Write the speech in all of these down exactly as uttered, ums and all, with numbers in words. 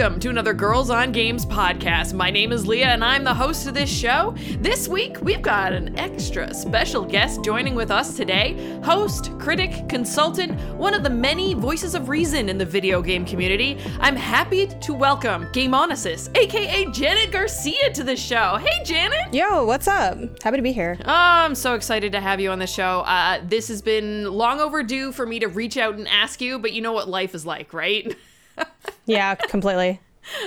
Welcome to another Girls on Games podcast. My name is Leah and I'm the host of this show. This week, we've got an extra special guest joining with us today. Host, critic, consultant, one of the many voices of reason in the video game community. I'm happy to welcome Gameonysus, aka Janet Garcia, to the show. Hey, Janet! Yo, what's up? Happy to be here. Oh, I'm so excited to have you on the show. Uh, this has been long overdue for me to reach out and ask you, but you know what life is like, right? Yeah, completely.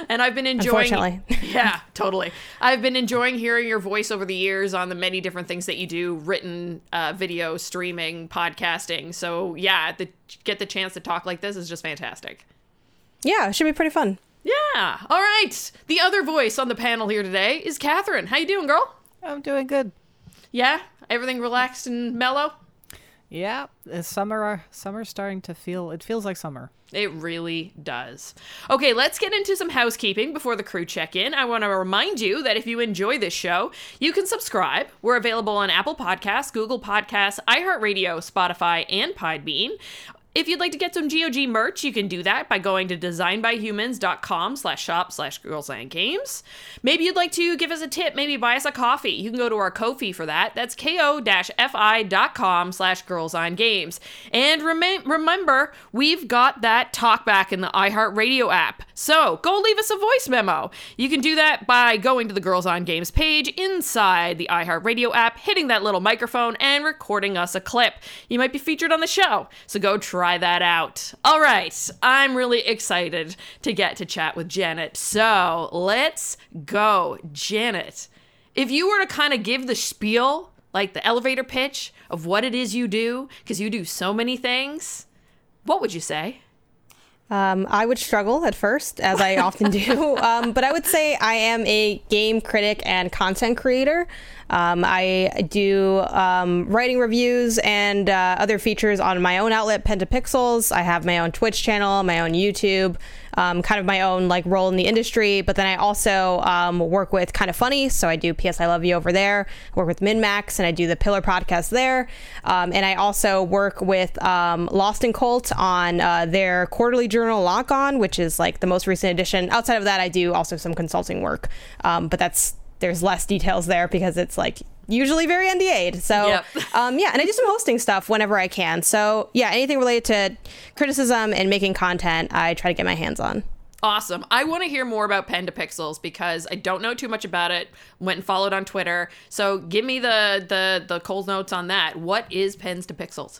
And I've been enjoying... Unfortunately. Yeah, totally. I've been enjoying hearing your voice over the years on the many different things that you do, written, uh, video, streaming, podcasting. So yeah, to get the chance to talk like this is just fantastic. Yeah, it should be pretty fun. Yeah. All right. The other voice on the panel here today is Catherine. How you doing, girl? I'm doing good. Yeah? Everything relaxed and mellow? Yeah, summer, summer's starting to feel, it feels like summer. It really does. Okay, let's get into some housekeeping before the crew check in. I want to remind you that if you enjoy this show, you can subscribe. We're available on Apple Podcasts, Google Podcasts, iHeartRadio, Spotify, and Podbean. If you'd like to get some G O G merch, you can do that by going to designbyhumans.com slash shop slash girls and games. Maybe you'd like to give us a tip, maybe buy us a coffee. You can go to our Ko-fi for that. That's ko-fi.com slash girls on games. And rem- remember, we've got that talk back in the iHeartRadio app. So go leave us a voice memo. You can do that by going to the Girls on Games page inside the iHeartRadio app, hitting that little microphone, and recording us a clip. You might be featured on the show, so go try Try that out. All right, I'm really excited to get to chat with Janet. So let's go. Janet, if you were to kind of give the spiel, like the elevator pitch of what it is you do, because you do so many things, what would you say? Um, I would struggle at first, as I often do, um, but I would say I am a game critic and content creator. Um, I do um, writing reviews and uh, other features on my own outlet, Pen to Pixels. I have my own Twitch channel, my own YouTube, um, kind of my own like role in the industry. But then I also um, work with Kind of Funny, so I do P S I Love You over there. I work with MinMax, and I do the Pillar podcast there. Um, and I also work with um, Lost and Colt on uh, their quarterly journal Lock On, which is like the most recent edition. Outside of that, I do also some consulting work, um, but that's... There's less details there because it's like usually very N D A'd. So, yep. um, yeah, and I do some hosting stuff whenever I can. So, yeah, anything related to criticism and making content, I try to get my hands on. Awesome. I want to hear more about Pen to Pixels because I don't know too much about it. Went and followed on Twitter. So give me the the the cold notes on that. What is Pens to Pixels?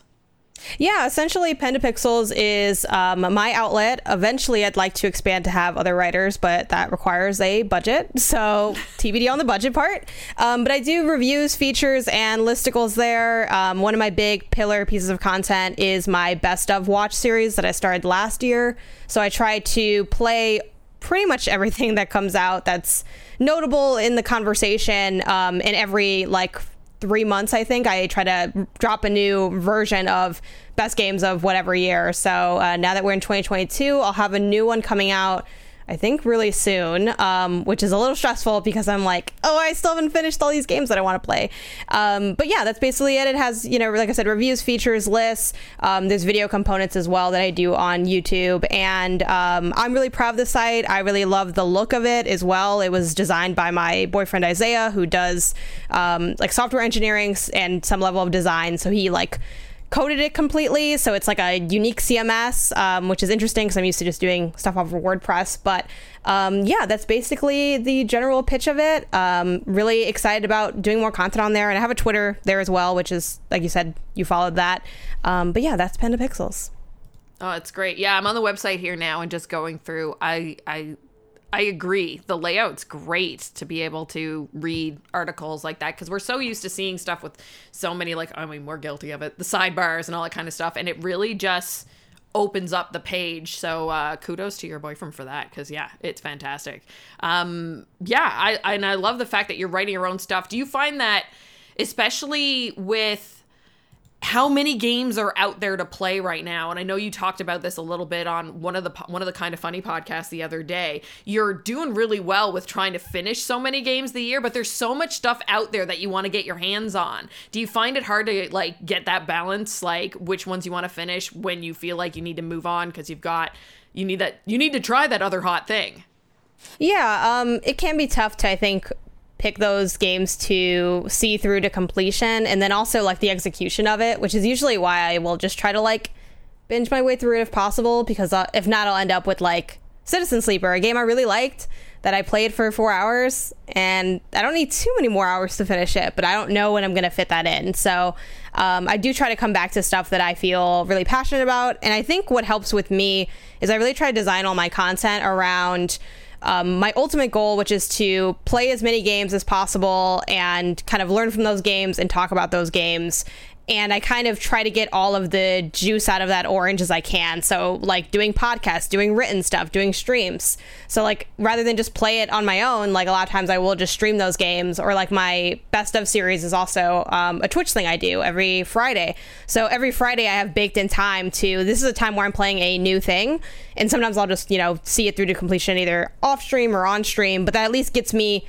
Yeah, essentially Pen to Pixels is um, my outlet. Eventually, I'd like to expand to have other writers, but that requires a budget. So T B D on the budget part. Um, but I do reviews, features, and listicles there. Um, one of my big pillar pieces of content is my Best of Watch series that I started last year. So I try to play pretty much everything that comes out that's notable in the conversation um, in every, like, three months, I think, I try to drop a new version of best games of whatever year. So uh, now that we're in twenty twenty-two, I'll have a new one coming out, I think, really soon, um, which is a little stressful because I'm like, oh, I still haven't finished all these games that I want to play. Um, but yeah, that's basically it. It has, you know, like I said, reviews, features, lists. Um, there's video components as well that I do on YouTube. And um, I'm really proud of the site. I really love the look of it as well. It was designed by my boyfriend, Isaiah, who does um, like software engineering and some level of design. So he like coded it completely, so it's like a unique C M S, um, which is interesting because I'm used to just doing stuff off of WordPress. But um, yeah, that's basically the general pitch of it. Um, really excited about doing more content on there, and I have a Twitter there as well, which is, like you said, you followed that. Um, but yeah, that's Pen to Pixels. Oh, it's great. Yeah, I'm on the website here now and just going through. I I. I agree. The layout's great to be able to read articles like that because we're so used to seeing stuff with so many, like, I mean, we're guilty of it, the sidebars and all that kind of stuff. And it really just opens up the page. So uh, kudos to your boyfriend for that, because yeah, it's fantastic. Um, yeah, I and I love the fact that you're writing your own stuff. Do you find that, especially with how many games are out there to play right now? And I know you talked about this a little bit on one of the one of the Kind of Funny podcasts the other day. You're doing really well with trying to finish so many games the year, but there's so much stuff out there that you want to get your hands on. Do you find it hard to like get that balance, like which ones you want to finish when you feel like you need to move on because you've got you need that you need to try that other hot thing? Yeah, um, it can be tough to I think. pick those games to see through to completion, and then also like the execution of it, which is usually why I will just try to like binge my way through it if possible, because I'll, if not I'll end up with like Citizen Sleeper, a game I really liked that I played for four hours, and I don't need too many more hours to finish it, but I don't know when I'm gonna fit that in. So um, I do try to come back to stuff that I feel really passionate about, and I think what helps with me is I really try to design all my content around Um, my ultimate goal, which is to play as many games as possible and kind of learn from those games and talk about those games. And I kind of try to get all of the juice out of that orange as I can. So like doing podcasts, doing written stuff, doing streams. So like rather than just play it on my own, like a lot of times I will just stream those games, or like my best of series is also um, a Twitch thing I do every Friday. So every Friday I have baked in time to, this is a time where I'm playing a new thing. And sometimes I'll just, you know, see it through to completion either off stream or on stream. But that at least gets me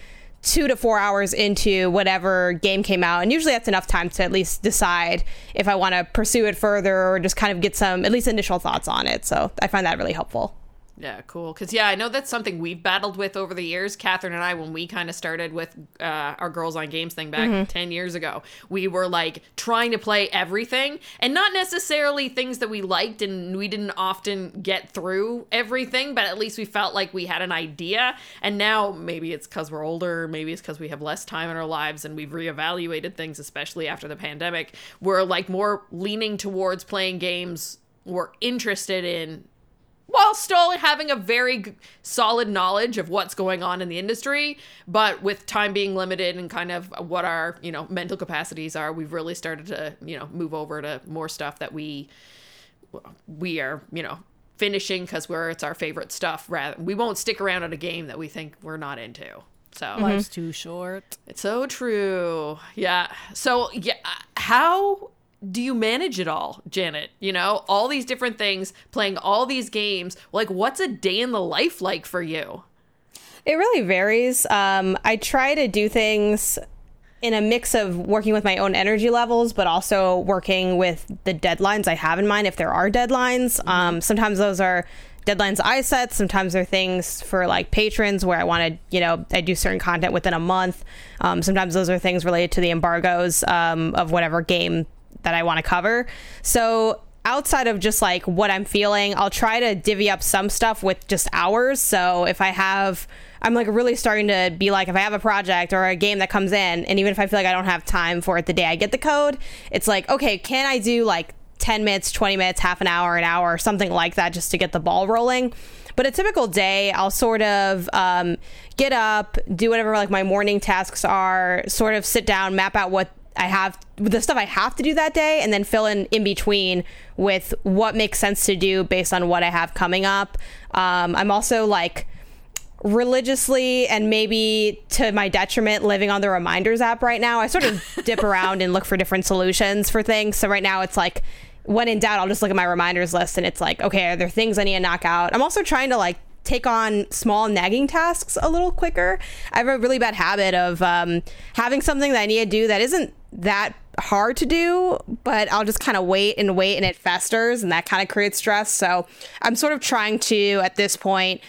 two to four hours into whatever game came out, and usually that's enough time to at least decide if I want to pursue it further or just kind of get some at least initial thoughts on it. So I find that really helpful. Yeah, cool. Because yeah, I know that's something we've battled with over the years. Catherine and I, when we kind of started with uh, our Girls on Games thing back mm-hmm. ten years ago, we were like trying to play everything, and not necessarily things that we liked, and we didn't often get through everything, but at least we felt like we had an idea. And now maybe it's because we're older, maybe it's because we have less time in our lives and we've reevaluated things, especially after the pandemic. We're like more leaning towards playing games we're interested in, while still having a very g- solid knowledge of what's going on in the industry. But with time being limited and kind of what our, you know, mental capacities are, we've really started to, you know, move over to more stuff that we we are, you know, finishing because we're it's our favorite stuff. Rather, we won't stick around at a game that we think we're not into. So mm-hmm. life's too short. It's so true. Yeah. So yeah, how do you manage it all, Janet? You know, all these different things, playing all these games. Like, what's a day in the life like for you? It really varies. Um, I try to do things in a mix of working with my own energy levels, but also working with the deadlines I have in mind, if there are deadlines. Mm-hmm. Um, sometimes those are deadlines I set. Sometimes they're things for like patrons where I want to, you know, I do certain content within a month. Um, sometimes those are things related to the embargoes um, of whatever game that I want to cover. So outside of just like what I'm feeling, I'll try to divvy up some stuff with just hours. So if I have, I'm like really starting to be like, if I have a project or a game that comes in, and even if I feel like I don't have time for it the day I get the code, it's like, okay, can I do like ten minutes, twenty minutes, half an hour, an hour, something like that, just to get the ball rolling. But a typical day, I'll sort of um, get up, do whatever like my morning tasks are, sort of sit down, map out what I have the stuff I have to do that day, and then fill in in between with what makes sense to do based on what I have coming up. Um, I'm also like religiously, and maybe to my detriment, living on the Reminders app right now. I sort of dip around and look for different solutions for things. So right now it's like, when in doubt, I'll just look at my reminders list, and it's like, okay, are there things I need to knock out? I'm also trying to like take on small nagging tasks a little quicker. I have a really bad habit of um, having something that I need to do that isn't that hard to do, but I'll just kind of wait and wait, and it festers, and that kind of creates stress. So I'm sort of trying to, at this point,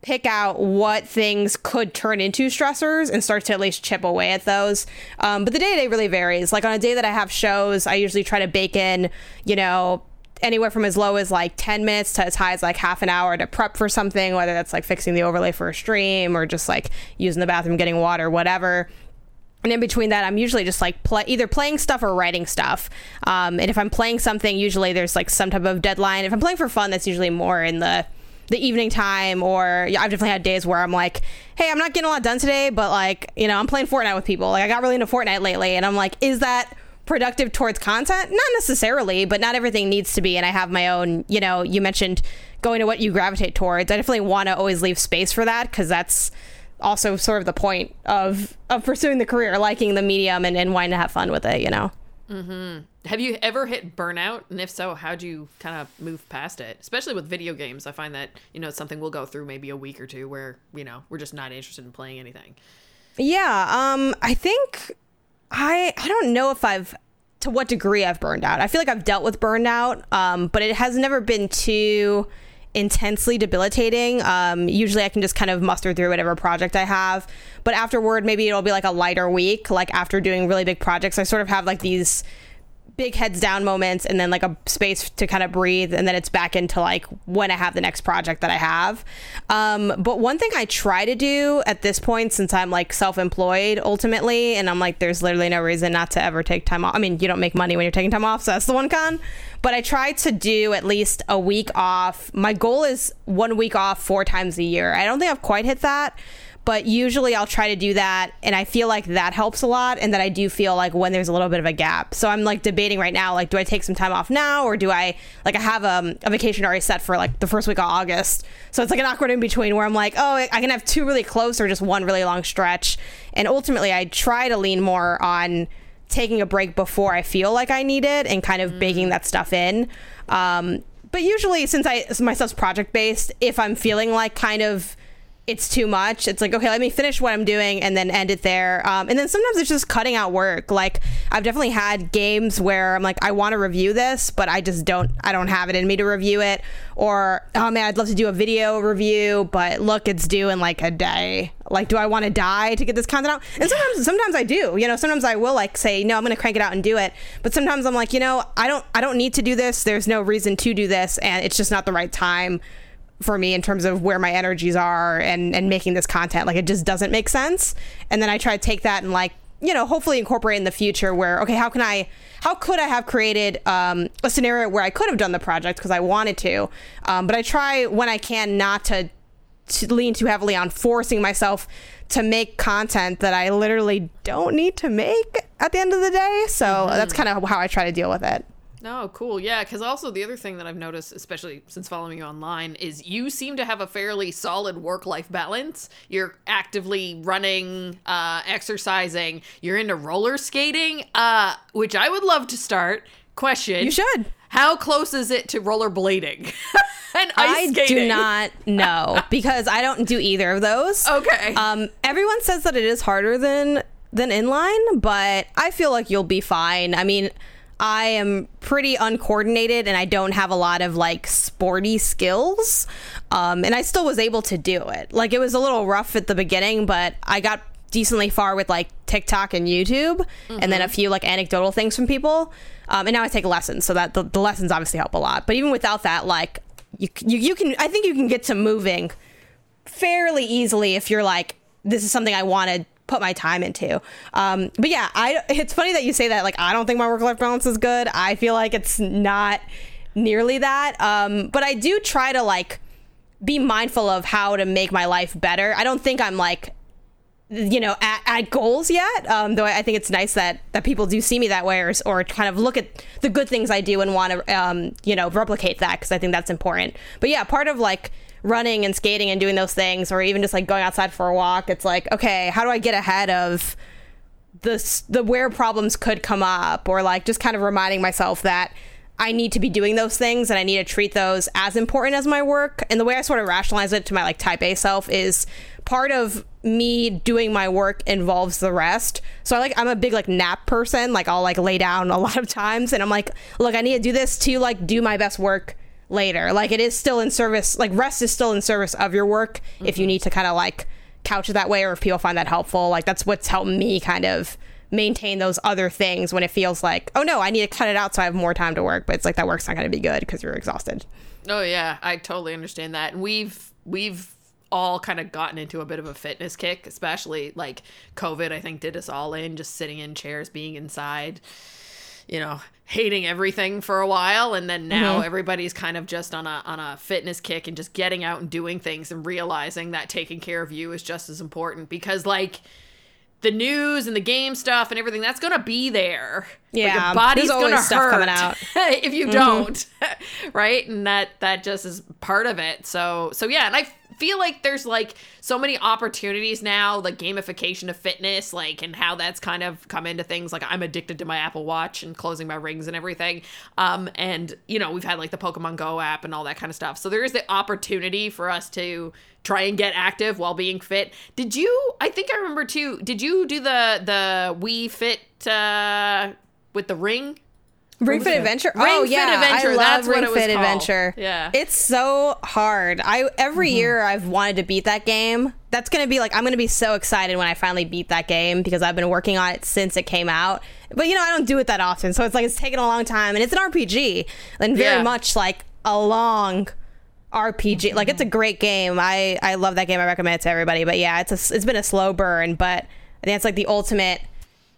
pick out what things could turn into stressors and start to at least chip away at those. Um, but the day-to-day really varies. Like on a day that I have shows, I usually try to bake in, you know, anywhere from as low as like ten minutes to as high as like half an hour to prep for something, whether that's like fixing the overlay for a stream or just like using the bathroom, getting water, whatever. And in between that, I'm usually just like play, either playing stuff or writing stuff. Um, and if I'm playing something, usually there's like some type of deadline. If I'm playing for fun, that's usually more in the the evening time, or yeah, I've definitely had days where I'm like, hey, I'm not getting a lot done today, but like, you know, I'm playing Fortnite with people. Like I got really into Fortnite lately, and I'm like, is that productive towards content? Not necessarily, but not everything needs to be. And I have my own, you know, you mentioned going to what you gravitate towards. I definitely want to always leave space for that, because that's also sort of the point of of pursuing the career, liking the medium and, and wanting to have fun with it, you know. Mm-hmm. Have you ever hit burnout? And if so, how do you kind of move past it? Especially with video games, I find that, you know, it's something we'll go through maybe a week or two where, you know, we're just not interested in playing anything. Yeah, um, I think I I don't know if I've, to what degree I've burned out. I feel like I've dealt with burnout, um, but it has never been too intensely debilitating. Um, usually I can just kind of muster through whatever project I have, but afterward, maybe it'll be like a lighter week. Like after doing really big projects, I sort of have like these big heads down moments and then like a space to kind of breathe. And then it's back into like when I have the next project that I have. Um, but one thing I try to do at this point, since I'm like self-employed ultimately, and I'm like, there's literally no reason not to ever take time off. I mean, you don't make money when you're taking time off, so that's the one con. But I try to do at least a week off. My goal is one week off four times a year. I don't think I've quite hit that, but usually I'll try to do that. And I feel like that helps a lot. And that I do feel like when there's a little bit of a gap. So I'm like debating right now, like, do I take some time off now? Or do I, like, I have um, a vacation already set for like the first week of August. So it's like an awkward in between where I'm like, oh, I can have two really close or just one really long stretch. And ultimately I try to lean more on taking a break before I feel like I need it and kind of mm. baking that stuff in. Um, but usually since I, my stuff's project based, if I'm feeling like kind of it's too much, it's like, okay, let me finish what I'm doing and then end it there. Um, and then sometimes it's just cutting out work. Like I've definitely had games where I'm like, I want to review this, but I just don't, I don't have it in me to review it. Or, oh man, I'd love to do a video review, but look, it's due in like a day. Like, do I want to die to get this content out? And sometimes, sometimes I do, you know, sometimes I will like say, no, I'm going to crank it out and do it. But sometimes I'm like, you know, I don't, I don't need to do this. There's no reason to do this. And it's just not the right time for me in terms of where my energies are and, and making this content. Like, it just doesn't make sense. And then I try to take that and, like, you know, hopefully incorporate in the future where, okay, how can I, how could I have created um, a scenario where I could have done the project because I wanted to. Um, but I try when I can not to, to lean too heavily on forcing myself to make content that I literally don't need to make at the end of the day. So mm-hmm. that's kind of how I try to deal with it. No, cool. Yeah, because also the other thing that I've noticed, especially since following you online, is you seem to have a fairly solid work-life balance. You're actively running, uh, exercising. You're into roller skating, uh, which I would love to start. Question. You should. How close is it to rollerblading and ice skating? I do not know because I don't do either of those. Okay. Um, everyone says that it is harder than, than inline, but I feel like you'll be fine. I mean... I am pretty uncoordinated and I don't have a lot of like sporty skills, um, and I still was able to do it. Like, it was a little rough at the beginning, but I got decently far with like TikTok and YouTube mm-hmm. and then a few like anecdotal things from people. Um, and now I take lessons, so that the, the lessons obviously help a lot. But even without that, like you, you, you can, I think you can get to moving fairly easily if you're like, this is something I wanted put my time into. Um, but yeah, I, it's funny that you say that. Like, I don't think my work-life balance is good. I feel like it's not nearly that. Um, but I do try to like be mindful of how to make my life better. I don't think I'm like, you know, at, at goals yet. Um, though I think it's nice that, that people do see me that way or, or kind of look at the good things I do and want to, um, you know, replicate that because I think that's important. But yeah, part of like running and skating and doing those things, or even just like going outside for a walk, it's like, okay, how do I get ahead of this, the where problems could come up, or like just kind of reminding myself that I need to be doing those things and I need to treat those as important as my work. And the way I sort of rationalize it to my like type A self is part of me doing my work involves the rest. So I like, I'm a big like nap person. Like, I'll like lay down a lot of times and I'm like, look, I need to do this to like do my best work later. Like, it is still in service, like rest is still in service of your work mm-hmm. if you need to kind of like couch it that way, or if people find that helpful. Like, that's what's helped me kind of maintain those other things when it feels like, oh no, I need to cut it out so I have more time to work, but it's like that work's not going to be good because you're exhausted. Oh yeah, I totally understand that. And we've we've all kind of gotten into a bit of a fitness kick, especially like COVID, I think, did us all in, just sitting in chairs, being inside, you know, hating everything for a while. And then now mm-hmm. everybody's kind of just on a on a fitness kick and just getting out and doing things and realizing that taking care of you is just as important, because like the news and the game stuff and everything, that's going to be there. Yeah, but your body's going to hurt stuff coming out if you mm-hmm. don't, right? And that that just is part of it. So so yeah, and I feel like there's like so many opportunities now, like gamification of fitness, like, and how that's kind of come into things. Like, I'm addicted to my Apple Watch and closing my rings and everything. Um, and you know, we've had like the Pokemon Go app and all that kind of stuff. So there is the opportunity for us to try and get active while being fit. Did you, I think I remember too, did you do the, the Wii Fit, uh, with the ring? Ring Fit Adventure. Ring oh yeah, Fit Adventure. I love That's Ring what it Fit was Adventure. Called. Yeah, it's so hard. I every mm-hmm. year I've wanted to beat that game. That's gonna be like I'm gonna be so excited when I finally beat that game because I've been working on it since it came out. But you know I don't do it that often, so it's like it's taken a long time, and it's an R P G and very yeah. much like a long R P G. Mm-hmm. Like it's a great game. I I love that game. I recommend it to everybody. But yeah, it's a, it's been a slow burn, but I think it's like the ultimate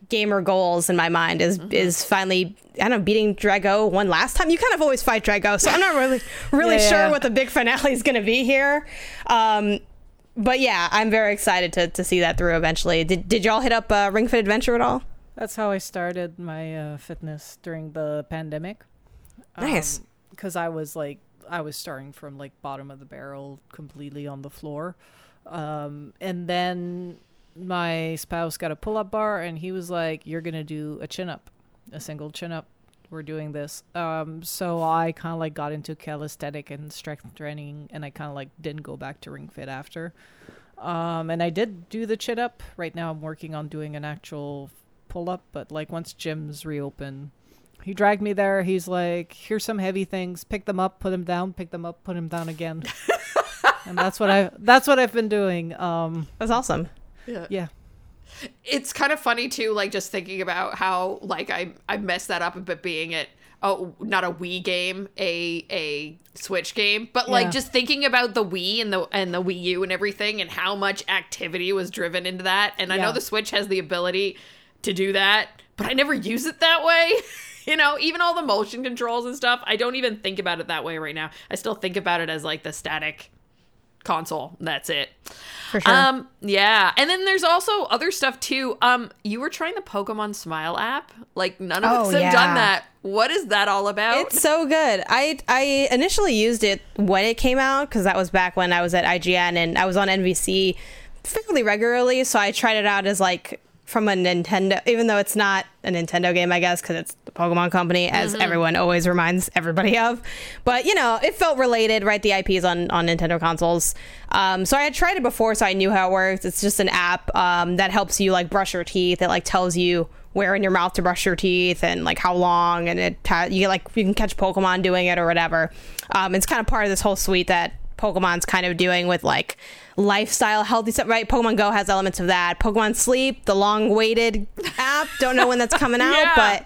gamer goals in my mind is mm-hmm. is finally I don't know beating Drago one last time. You kind of always fight Drago, so I'm not really really yeah, sure yeah. what the big finale is going to be here. Um, but yeah, I'm very excited to to see that through eventually. Did did y'all hit up uh, Ring Fit Adventure at all? That's how I started my uh, fitness during the pandemic. Um, nice, because I was like I was starting from like bottom of the barrel, completely on the floor, um, and then. My spouse got a pull-up bar and he was like, you're gonna do a chin-up, a single chin-up, we're doing this. Um so I kind of like got into calisthenic and strength training, and I kind of like didn't go back to Ring Fit after. Um and I did do the chin-up. Right now I'm working on doing an actual pull-up, but like once gyms reopen, he dragged me there. He's like, here's some heavy things, pick them up, put them down, pick them up, put them down again. And that's what I that's what I've been doing. Um that's awesome. Yeah. yeah. It's kind of funny too, like just thinking about how like I I messed that up, but being it oh not a Wii game, a a Switch game, but like yeah. just thinking about the Wii and the and the Wii U and everything and how much activity was driven into that. And yeah. I know the Switch has the ability to do that, but I never use it that way. You know, even all the motion controls and stuff, I don't even think about it that way right now. I still think about it as like the static console. That's it. For sure. Um, yeah. And then there's also other stuff too. Um, you were trying the Pokemon Smile app. Like none of oh, us have yeah. done that. What is that all about? It's so good. I I initially used it when it came out because that was back when I was at I G N and I was on N B C fairly regularly. So I tried it out as like from a Nintendo, even though it's not a Nintendo game, I guess, because it's the Pokemon company, as mm-hmm. everyone always reminds everybody of. But, you know, it felt related, right? The I P is on, on Nintendo consoles. Um, so I had tried it before, so I knew how it works. It's just an app um, that helps you, like, brush your teeth. It, like, tells you where in your mouth to brush your teeth and, like, how long. And it ta- you, like, you can catch Pokemon doing it or whatever. Um, it's kind of part of this whole suite that Pokemon's kind of doing with, like, lifestyle healthy stuff, right? Pokemon Go has elements of that. Pokemon Sleep, the long-awaited app, don't know when that's coming out, yeah. but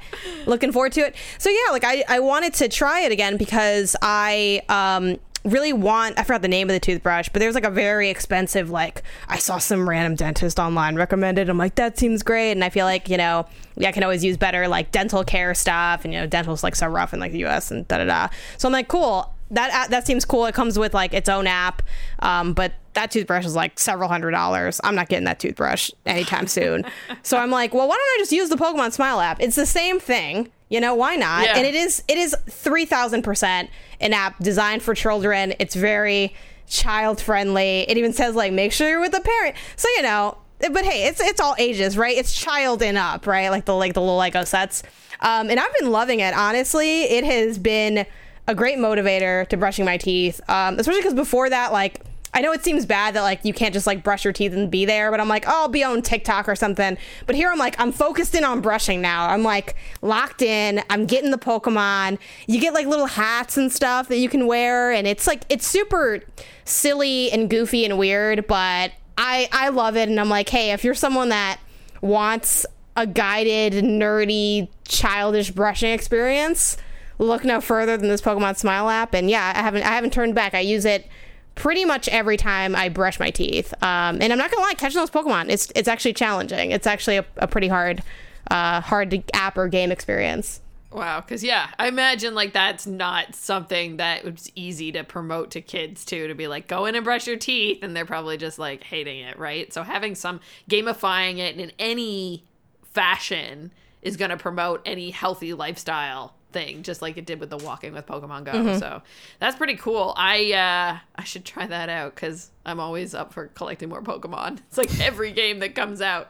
looking forward to it. So yeah, like I, I wanted to try it again because I um really want, I forgot the name of the toothbrush, but there's like a very expensive, like I saw some random dentist online recommended. I'm like, that seems great. And I feel like, you know, yeah, I can always use better like dental care stuff, and you know, dental's like so rough in like the U S and da da da. So I'm like, cool. That that seems cool. It comes with like its own app, um, but that toothbrush is like several hundred dollars. I'm not getting that toothbrush anytime soon. So I'm like, well, why don't I just use the Pokemon Smile app? It's the same thing, you know? Why not? Yeah. And it is it is three thousand percent an app designed for children. It's very child friendly. It even says like, make sure you're with a parent. So you know, but hey, it's it's all ages, right? It's child and up, right? Like the like the little Lego sets. Um, and I've been loving it. Honestly, it has been a great motivator to brushing my teeth, um, especially because before that, like, I know it seems bad that, like, you can't just, like, brush your teeth and be there, but I'm like, oh, I'll be on TikTok or something. But here I'm like, I'm focused in on brushing now. I'm, like, locked in. I'm getting the Pokemon. You get, like, little hats and stuff that you can wear, and it's, like, it's super silly and goofy and weird, but I, I love it, and I'm like, hey, if you're someone that wants a guided, nerdy, childish brushing experience, look no further than this Pokemon Smile app. And yeah, I haven't I haven't turned back. I use it pretty much every time I brush my teeth. Um, and I'm not gonna lie, catching those Pokemon, it's it's actually challenging. It's actually a, a pretty hard, uh, hard to app or game experience. Wow, because yeah, I imagine like that's not something that was easy to promote to kids too. To be like, go in and brush your teeth, and they're probably just like hating it, right? So having some gamifying it in any fashion is going to promote any healthy lifestyle thing, just like it did with the walking with Pokemon Go. Mm-hmm. So that's pretty cool. I uh, I should try that out because I'm always up for collecting more Pokemon. It's like every game that comes out.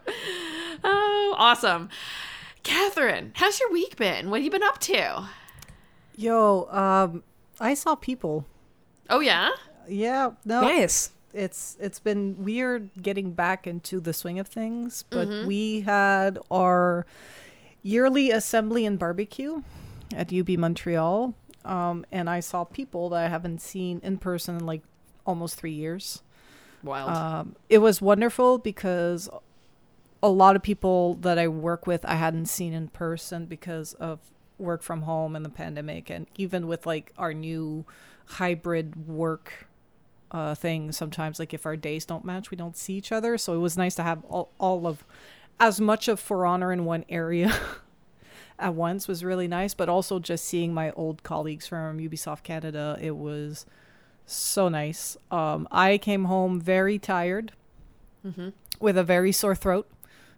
Oh, awesome. Catherine, how's your week been? What have you been up to? Yo, um, I saw People. Oh, yeah? Yeah. No, nice. It's it's been weird getting back into the swing of things, but mm-hmm. we had our yearly assembly and barbecue at U B Montreal, um, and I saw People that I haven't seen in person in like almost three years. Wild. Um, it was wonderful because a lot of people that I work with I hadn't seen in person because of work from home and the pandemic, and even with like our new hybrid work uh thing, sometimes like if our days don't match we don't see each other, so it was nice to have all, all of as much of For Honor in one area at once was really nice, but also just seeing my old colleagues from Ubisoft Canada, it was so nice. um I came home very tired, mm-hmm. with a very sore throat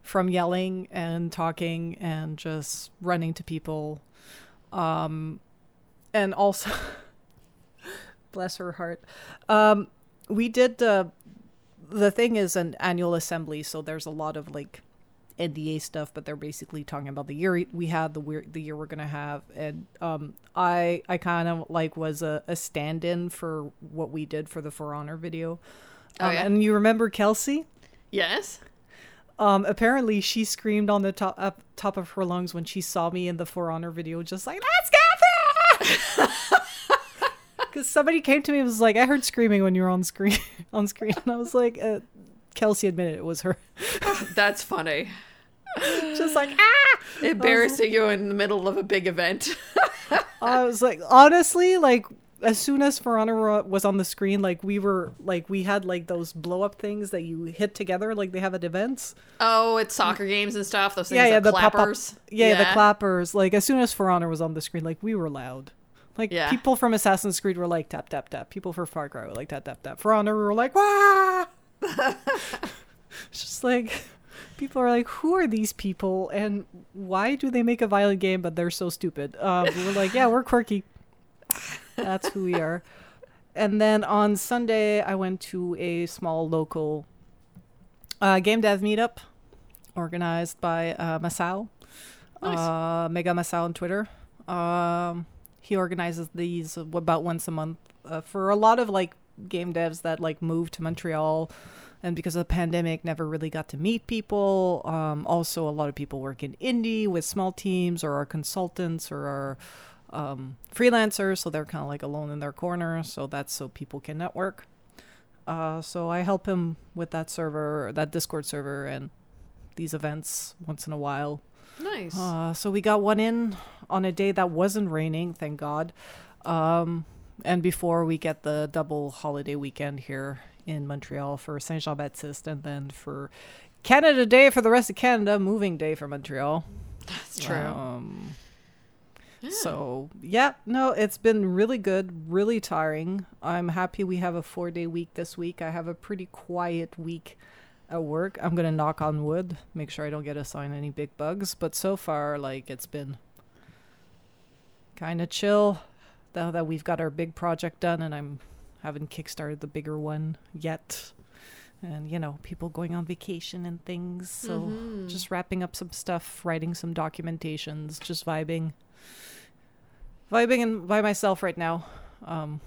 from yelling and talking and just running to people, um and also bless her heart. Um, we did, uh, the thing is an annual assembly, so there's a lot of like N D A stuff, but they're basically talking about the year we had, the weir- the year we're going to have. And um, I I kind of like was a, a stand-in for what we did for the For Honor video. Um, oh, yeah. And you remember Kelsey? Yes. Um, apparently she screamed on the top, up top of her lungs when she saw me in the For Honor video, just like, let's go! Somebody came to me and was like, I heard screaming when you were on screen. on screen. And I was like, uh, Kelsey admitted it was her. That's funny. Just like, ah! Embarrassing like, you in the middle of a big event. I was like, honestly, like, as soon as For Honor was on the screen, like, we were, like, we had, like, those blow-up things that you hit together, like they have at events. Oh, it's soccer games and stuff, those things, yeah, yeah, like the clappers. Yeah, yeah, the clappers. Like, as soon as For Honor was on the screen, like, we were loud. Like, yeah. People from Assassin's Creed were like, tap, tap, tap. People for Far Cry were like, tap, tap, tap. For Honor, we were like, wah! It's just like, people are like, who are these people? And why do they make a violent game, but they're so stupid? Um, we were like, yeah, we're quirky. That's who we are. And then on Sunday, I went to a small local uh, game dev meetup organized by uh, Masao. Nice. Uh, Mega Masao on Twitter. Um... He organizes these about once a month uh, for a lot of like game devs that like moved to Montreal and because of the pandemic never really got to meet people. Um, also, a lot of people work in indie with small teams or are consultants or are um, freelancers. So they're kind of like alone in their corner. So that's so people can network. Uh, so I help him with that server, that Discord server and these events once in a while. Nice. Uh, so we got one in on a day that wasn't raining, thank God. Um, and before we get the double holiday weekend here in Montreal for Saint Jean-Baptiste and then for Canada Day for the rest of Canada, moving day for Montreal. That's true. Um, yeah. So, yeah, no, it's been really good, really tiring. I'm happy we have a four-day week this week. I have a pretty quiet week at work. I'm gonna knock on wood, make sure I don't get assigned any big bugs, but so far like it's been kind of chill now that we've got our big project done and I'm haven't kickstarted the bigger one yet, and you know, people going on vacation and things, so mm-hmm. just wrapping up some stuff, writing some documentations, just vibing vibing and by myself right now. um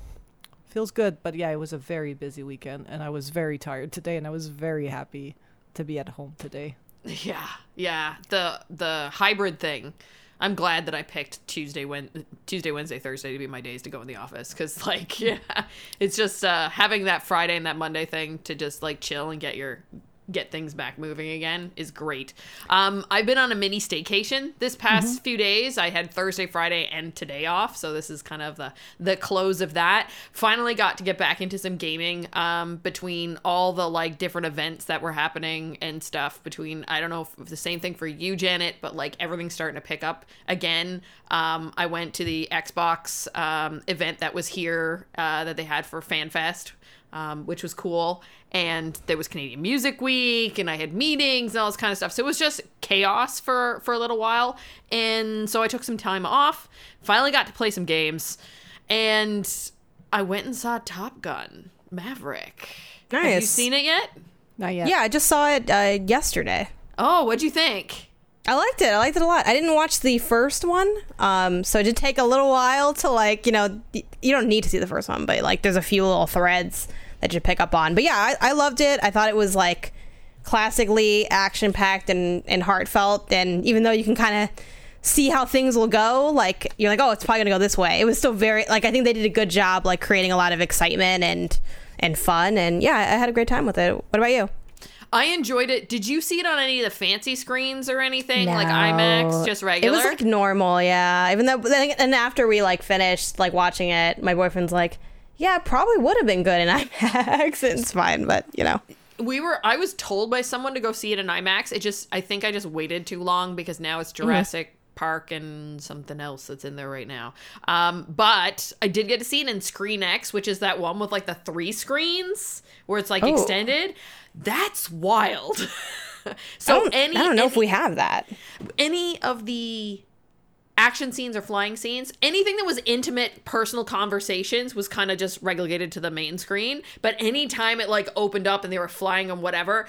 Feels good, but yeah, it was a very busy weekend and I was very tired today and I was very happy to be at home today. Yeah, yeah. The the hybrid thing. I'm glad that I picked Tuesday, Wednesday, Tuesday, Wednesday, Thursday to be my days to go in the office because like, yeah, it's just uh, having that Friday and that Monday thing to just like chill and get your... get things back moving again is great. Um, I've been on a mini staycation this past mm-hmm. few days. I had Thursday, Friday, and today off, so this is kind of the the close of that. Finally got to get back into some gaming um, between all the like different events that were happening and stuff. Between I don't know if the same thing for you, Janet, but like everything's starting to pick up again. Um, I went to the Xbox um, event that was here uh, that they had for FanFest. um, which was cool. And there was Canadian Music Week, and I had meetings and all this kind of stuff. So it was just chaos for, for a little while. And so I took some time off, finally got to play some games, and I went and saw Top Gun Maverick. Nice. Have you seen it yet? Not yet. Yeah, I just saw it uh, yesterday. Oh, what'd you think? I liked it. I liked it a lot. I didn't watch the first one, um, so it did take a little while to, like, you know, you don't need to see the first one, but, like, there's a few little threads that you pick up on. But, yeah, I, I loved it. I thought it was, like, classically action-packed and, and heartfelt, and even though you can kind of see how things will go, like, you're like, oh, it's probably going to go this way. It was still very, like, I think they did a good job, like, creating a lot of excitement and, and fun, and, yeah, I had a great time with it. What about you? I enjoyed it. Did you see it on any of the fancy screens or anything? No. Like IMAX, just regular? It was like normal, yeah. Even though, and after we like finished like watching it, my boyfriend's like, yeah, it probably would have been good in IMAX. It's fine, but you know. We were, I was told by someone to go see it in IMAX. It just, I think I just waited too long because now it's Jurassic mm-hmm. Park and something else that's in there right now. Um, but I did get to see it in ScreenX, which is that one with like the three screens where it's like oh. extended. That's wild. So I don't, any I don't know any, if we have that. Any of the action scenes or flying scenes, anything that was intimate personal conversations was kind of just relegated to the main screen. But anytime it like opened up and they were flying and whatever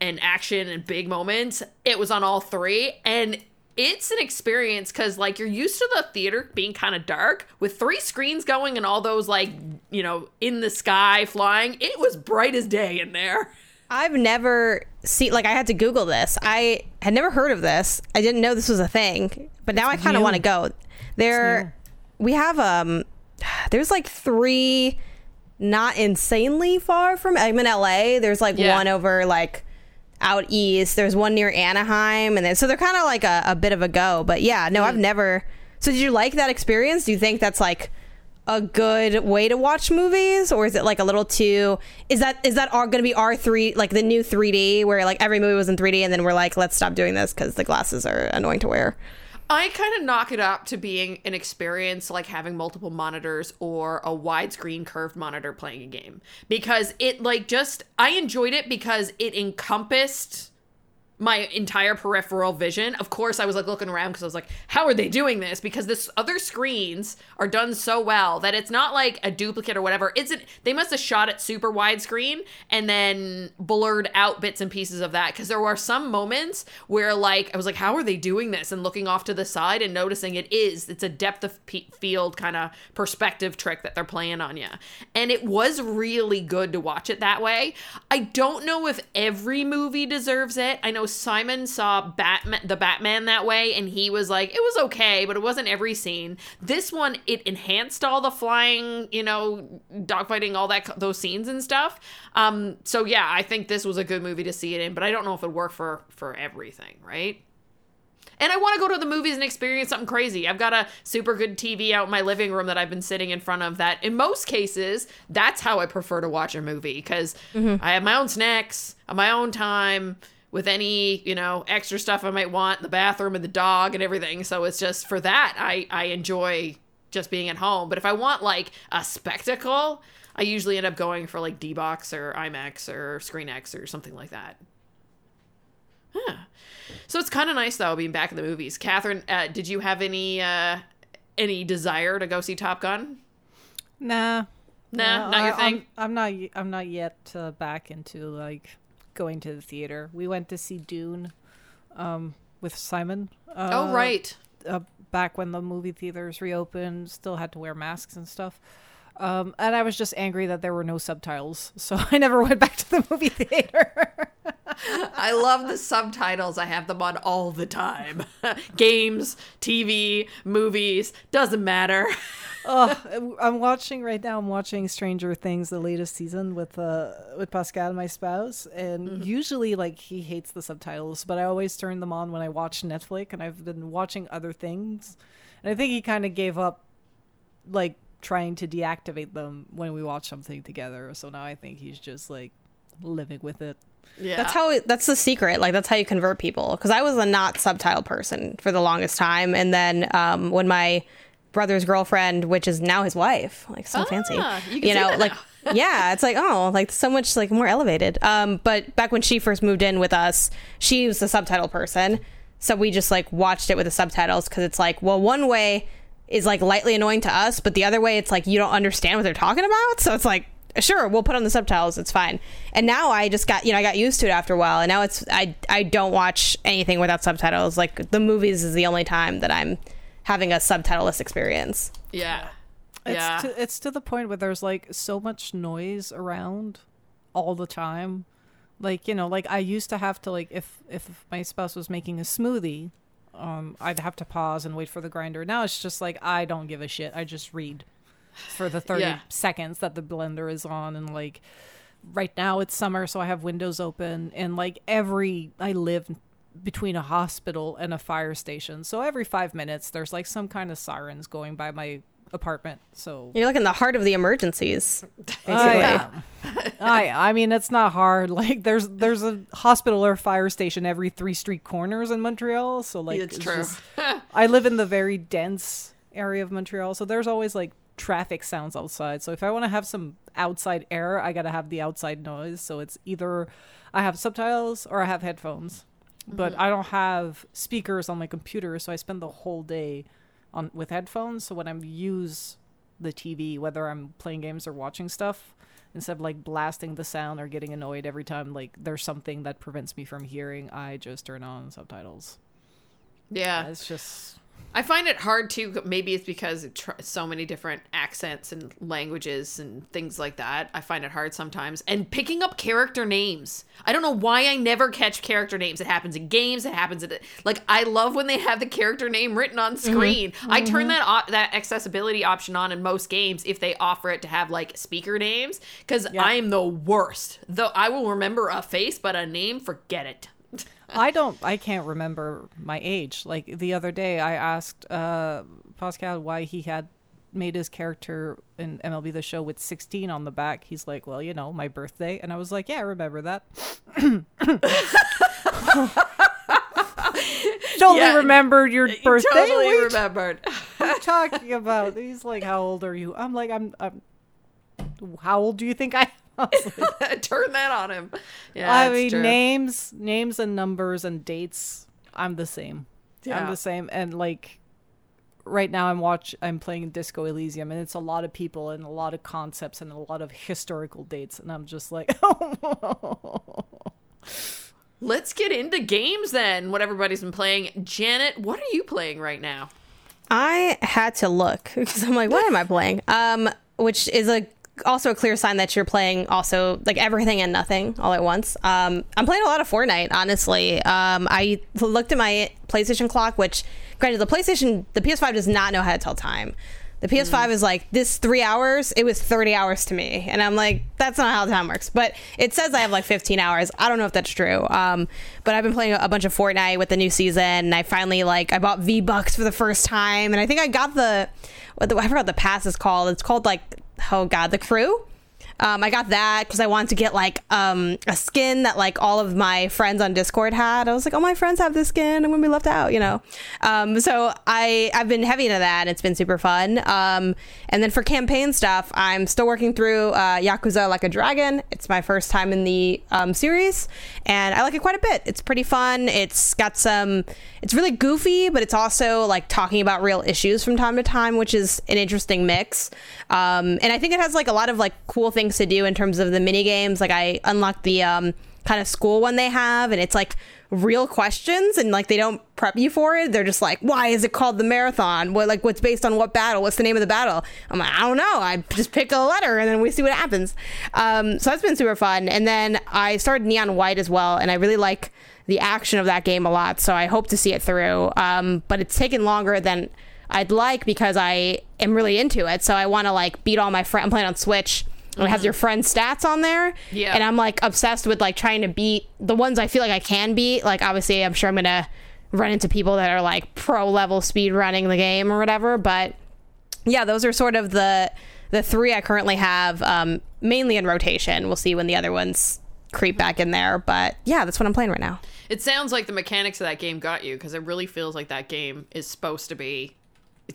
and action and big moments, it was on all three. And it's an experience because, like, you're used to the theater being kind of dark. With three screens going and all those, like, you know, in the sky flying, it was bright as day in there. I've never seen, like, I had to Google this. I had never heard of this. I didn't know this was a thing, but now it's I kind of want to go. There, we have, um, there's, like, three not insanely far from, I'm in L A. There's, like, yeah. one over, like, out east. There's one near Anaheim, and then so they're kind of like a, a bit of a go, but yeah, no, mm. I've never. So did you like that experience? Do you think that's like a good way to watch movies, or is it like a little too, is that is that going to be R three, like the new three D where like every movie was in three D and then we're like, let's stop doing this because the glasses are annoying to wear? I kind of knock it up to being an experience like having multiple monitors or a widescreen curved monitor playing a game, because it like just, I enjoyed it because it encompassed my entire peripheral vision. Of course, I was like looking around because I was like, how are they doing this? Because this other screens are done so well that it's not like a duplicate or whatever. It's an, they must have shot it super widescreen and then blurred out bits and pieces of that, because there were some moments where like I was like, how are they doing this? And looking off to the side and noticing it is, it's a depth of p- field kind of perspective trick that they're playing on you. And it was really good to watch it that way. I don't know if every movie deserves it. I know Simon saw Batman, the Batman that way, and he was like, it was okay, but it wasn't every scene. This one, it enhanced all the flying, you know, dogfighting, all that, those scenes and stuff. Um, so yeah, I think this was a good movie to see it in, but I don't know if it'd work for, for everything, right? And I want to go to the movies and experience something crazy. I've got a super good T V out in my living room that I've been sitting in front of that. In most cases, that's how I prefer to watch a movie, because mm-hmm. I have my own snacks, my own time, with any, you know, extra stuff I might want, the bathroom and the dog and everything. So it's just for that, I, I enjoy just being at home. But if I want, like, a spectacle, I usually end up going for, like, D-Box or IMAX or ScreenX or something like that. Huh. So it's kind of nice, though, being back in the movies. Catherine, uh, did you have any uh, any desire to go see Top Gun? Nah. Nah, no, not I, your thing? I'm, I'm, not, I'm not yet uh, back into, like, going to the theater. We went to see Dune um with Simon uh, oh right uh, back when the movie theaters reopened. Still had to wear masks and stuff, um and I was just angry that there were no subtitles, so I never went back to the movie theater. I love the subtitles. I have them on all the time. Games, T V, movies, doesn't matter. Oh, I'm watching right now. I'm watching Stranger Things, the latest season with uh, with Pascal, my spouse, and mm-hmm. usually like he hates the subtitles, but I always turn them on when I watch Netflix, and I've been watching other things, and I think he kind of gave up like trying to deactivate them when we watch something together. So now I think he's just like living with it. Yeah, that's how it, that's the secret. Like, that's how you convert people, because I was a not subtitle person for the longest time, and then um when my brother's girlfriend, which is now his wife, like so ah, fancy, you, you know, like Yeah, it's like, oh, like so much like more elevated. Um, but back when she first moved in with us, she was the subtitle person. So we just like watched it with the subtitles because it's like, well, one way is like lightly annoying to us, but the other way it's like you don't understand what they're talking about. So it's like, sure, we'll put on the subtitles. It's fine. And now I just got, you know, I got used to it after a while. And now it's I I don't watch anything without subtitles. Like the movies is the only time that I'm having a subtitleless experience. Yeah. It's, yeah. to, it's to the point where there's like so much noise around all the time. Like, you know, like I used to have to like if if my spouse was making a smoothie, um, I'd have to pause and wait for the grinder. Now it's just like I don't give a shit. I just read for the thirty yeah. seconds that the blender is on. And like right now it's summer, so I have windows open, and like every I live between a hospital and a fire station, so every five minutes there's like some kind of sirens going by my apartment. So you're like in the heart of the emergencies, basically. I am. I, I mean, it's not hard. Like there's there's a hospital or fire station every three street corners in Montreal. So like it's, it's true. Just, I live in the very dense area of Montreal, so there's always like traffic sounds outside. So if I want to have some outside air, I gotta have the outside noise. So it's either I have subtitles or I have headphones, mm-hmm. but I don't have speakers on my computer, so I spend the whole day on with headphones. So when I use the T V, whether I'm playing games or watching stuff, instead of like blasting the sound or getting annoyed every time like there's something that prevents me from hearing, I just turn on subtitles. Yeah, it's just I find it hard to, maybe it's because it tr- so many different accents and languages and things like that. I find it hard sometimes. And picking up character names. I don't know why I never catch character names. It happens in games. It happens in, like, I love when they have the character name written on screen. Mm-hmm. I turn that op- that accessibility option on in most games if they offer it to have, like, speaker names. Because yep. I am the worst. Though I will remember a face, but a name, forget it. I don't, I can't remember my age. Like the other day I asked uh, Pascal why he had made his character in M L B The Show with sixteen on the back. He's like, well, you know, my birthday. And I was like, yeah, I remember that. Totally yeah, remembered your birthday. Totally what you remembered. What are you talking about? He's like, how old are you? I'm like, I'm, I'm how old do you think I am? Turn that on him. Yeah, I mean, true. names names and numbers and dates, I'm the same. Yeah. I'm the same. And like right now I'm watch I'm playing Disco Elysium, and it's a lot of people and a lot of concepts and a lot of historical dates, and I'm just like, oh. Let's get into games then, what everybody's been playing. Janet, what are you playing right now? I had to look because I'm like, what am I playing? Um which is a also a clear sign that you're playing also like everything and nothing all at once. um I'm playing a lot of Fortnite, honestly. um I looked at my PlayStation clock, which granted the PlayStation the P S five does not know how to tell time. The P S five mm. is like, this three hours, it was thirty hours to me, and I'm like, that's not how time works. But it says I have like fifteen hours. I don't know if that's true. Um but I've been playing a bunch of Fortnite with the new season, and I finally like I bought V-Bucks for the first time, and I think I got the what the I forgot the pass is called. It's called like oh god the crew. um I got that because I wanted to get like um a skin that like all of my friends on Discord had. I was like, oh, my friends have this skin, I'm gonna be left out, you know. Um so i i've been heavy into that. It's been super fun. Um and then for campaign stuff, I'm still working through uh Yakuza Like a Dragon. It's my first time in the um series, and I like it quite a bit. It's pretty fun. It's got some it's really goofy, but it's also like talking about real issues from time to time, which is an interesting mix. Um and I think it has like a lot of like cool things to do in terms of the mini games. Like I unlocked the um kind of school one they have, and it's like real questions, and like they don't prep you for it. They're just like, why is it called the marathon? What, like, what's based on what battle? What's the name of the battle? I'm like, I don't know, I just pick a letter and then we see what happens. Um so that's been super fun. And then I started Neon White as well, and I really like the action of that game a lot, so I hope to see it through. Um but it's taken longer than I'd like because I am really into it, so I want to like beat all my friends. I'm playing on Switch. And it has your friend's stats on there. Yeah. And I'm like obsessed with like trying to beat the ones I feel like I can beat. Like obviously I'm sure I'm gonna run into people that are like pro level speed running the game or whatever. But yeah, those are sort of the the three I currently have, um, mainly in rotation. We'll see when the other ones creep back in there. But yeah, that's what I'm playing right now. It sounds like the mechanics of that game got you, because it really feels like that game is supposed to be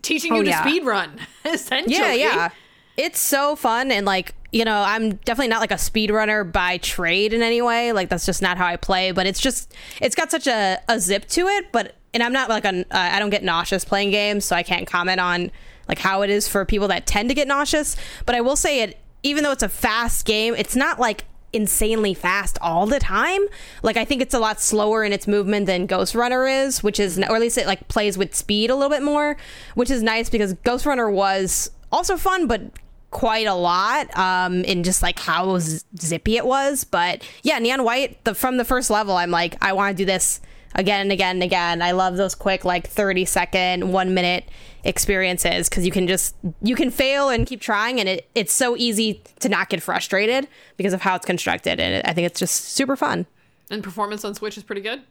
teaching oh, you to yeah. speed run, essentially. Yeah, yeah. It's so fun, and like, you know, I'm definitely not like a speedrunner by trade in any way. Like, that's just not how I play, but it's just, it's got such a, a zip to it, but, and I'm not like, a, uh, I don't get nauseous playing games, so I can't comment on like how it is for people that tend to get nauseous, but I will say it, even though it's a fast game, it's not like insanely fast all the time. Like, I think it's a lot slower in its movement than Ghost Runner is, which is, or at least it like plays with speed a little bit more, which is nice because Ghost Runner was also fun, but quite a lot um in just like how zippy it was. But yeah, Neon White, the from the first level, I'm like, I want to do this again and again and again. I love those quick like thirty second one minute experiences, because you can just you can fail and keep trying, and it it's so easy to not get frustrated because of how it's constructed, and it, I think it's just super fun. And performance on Switch is pretty good.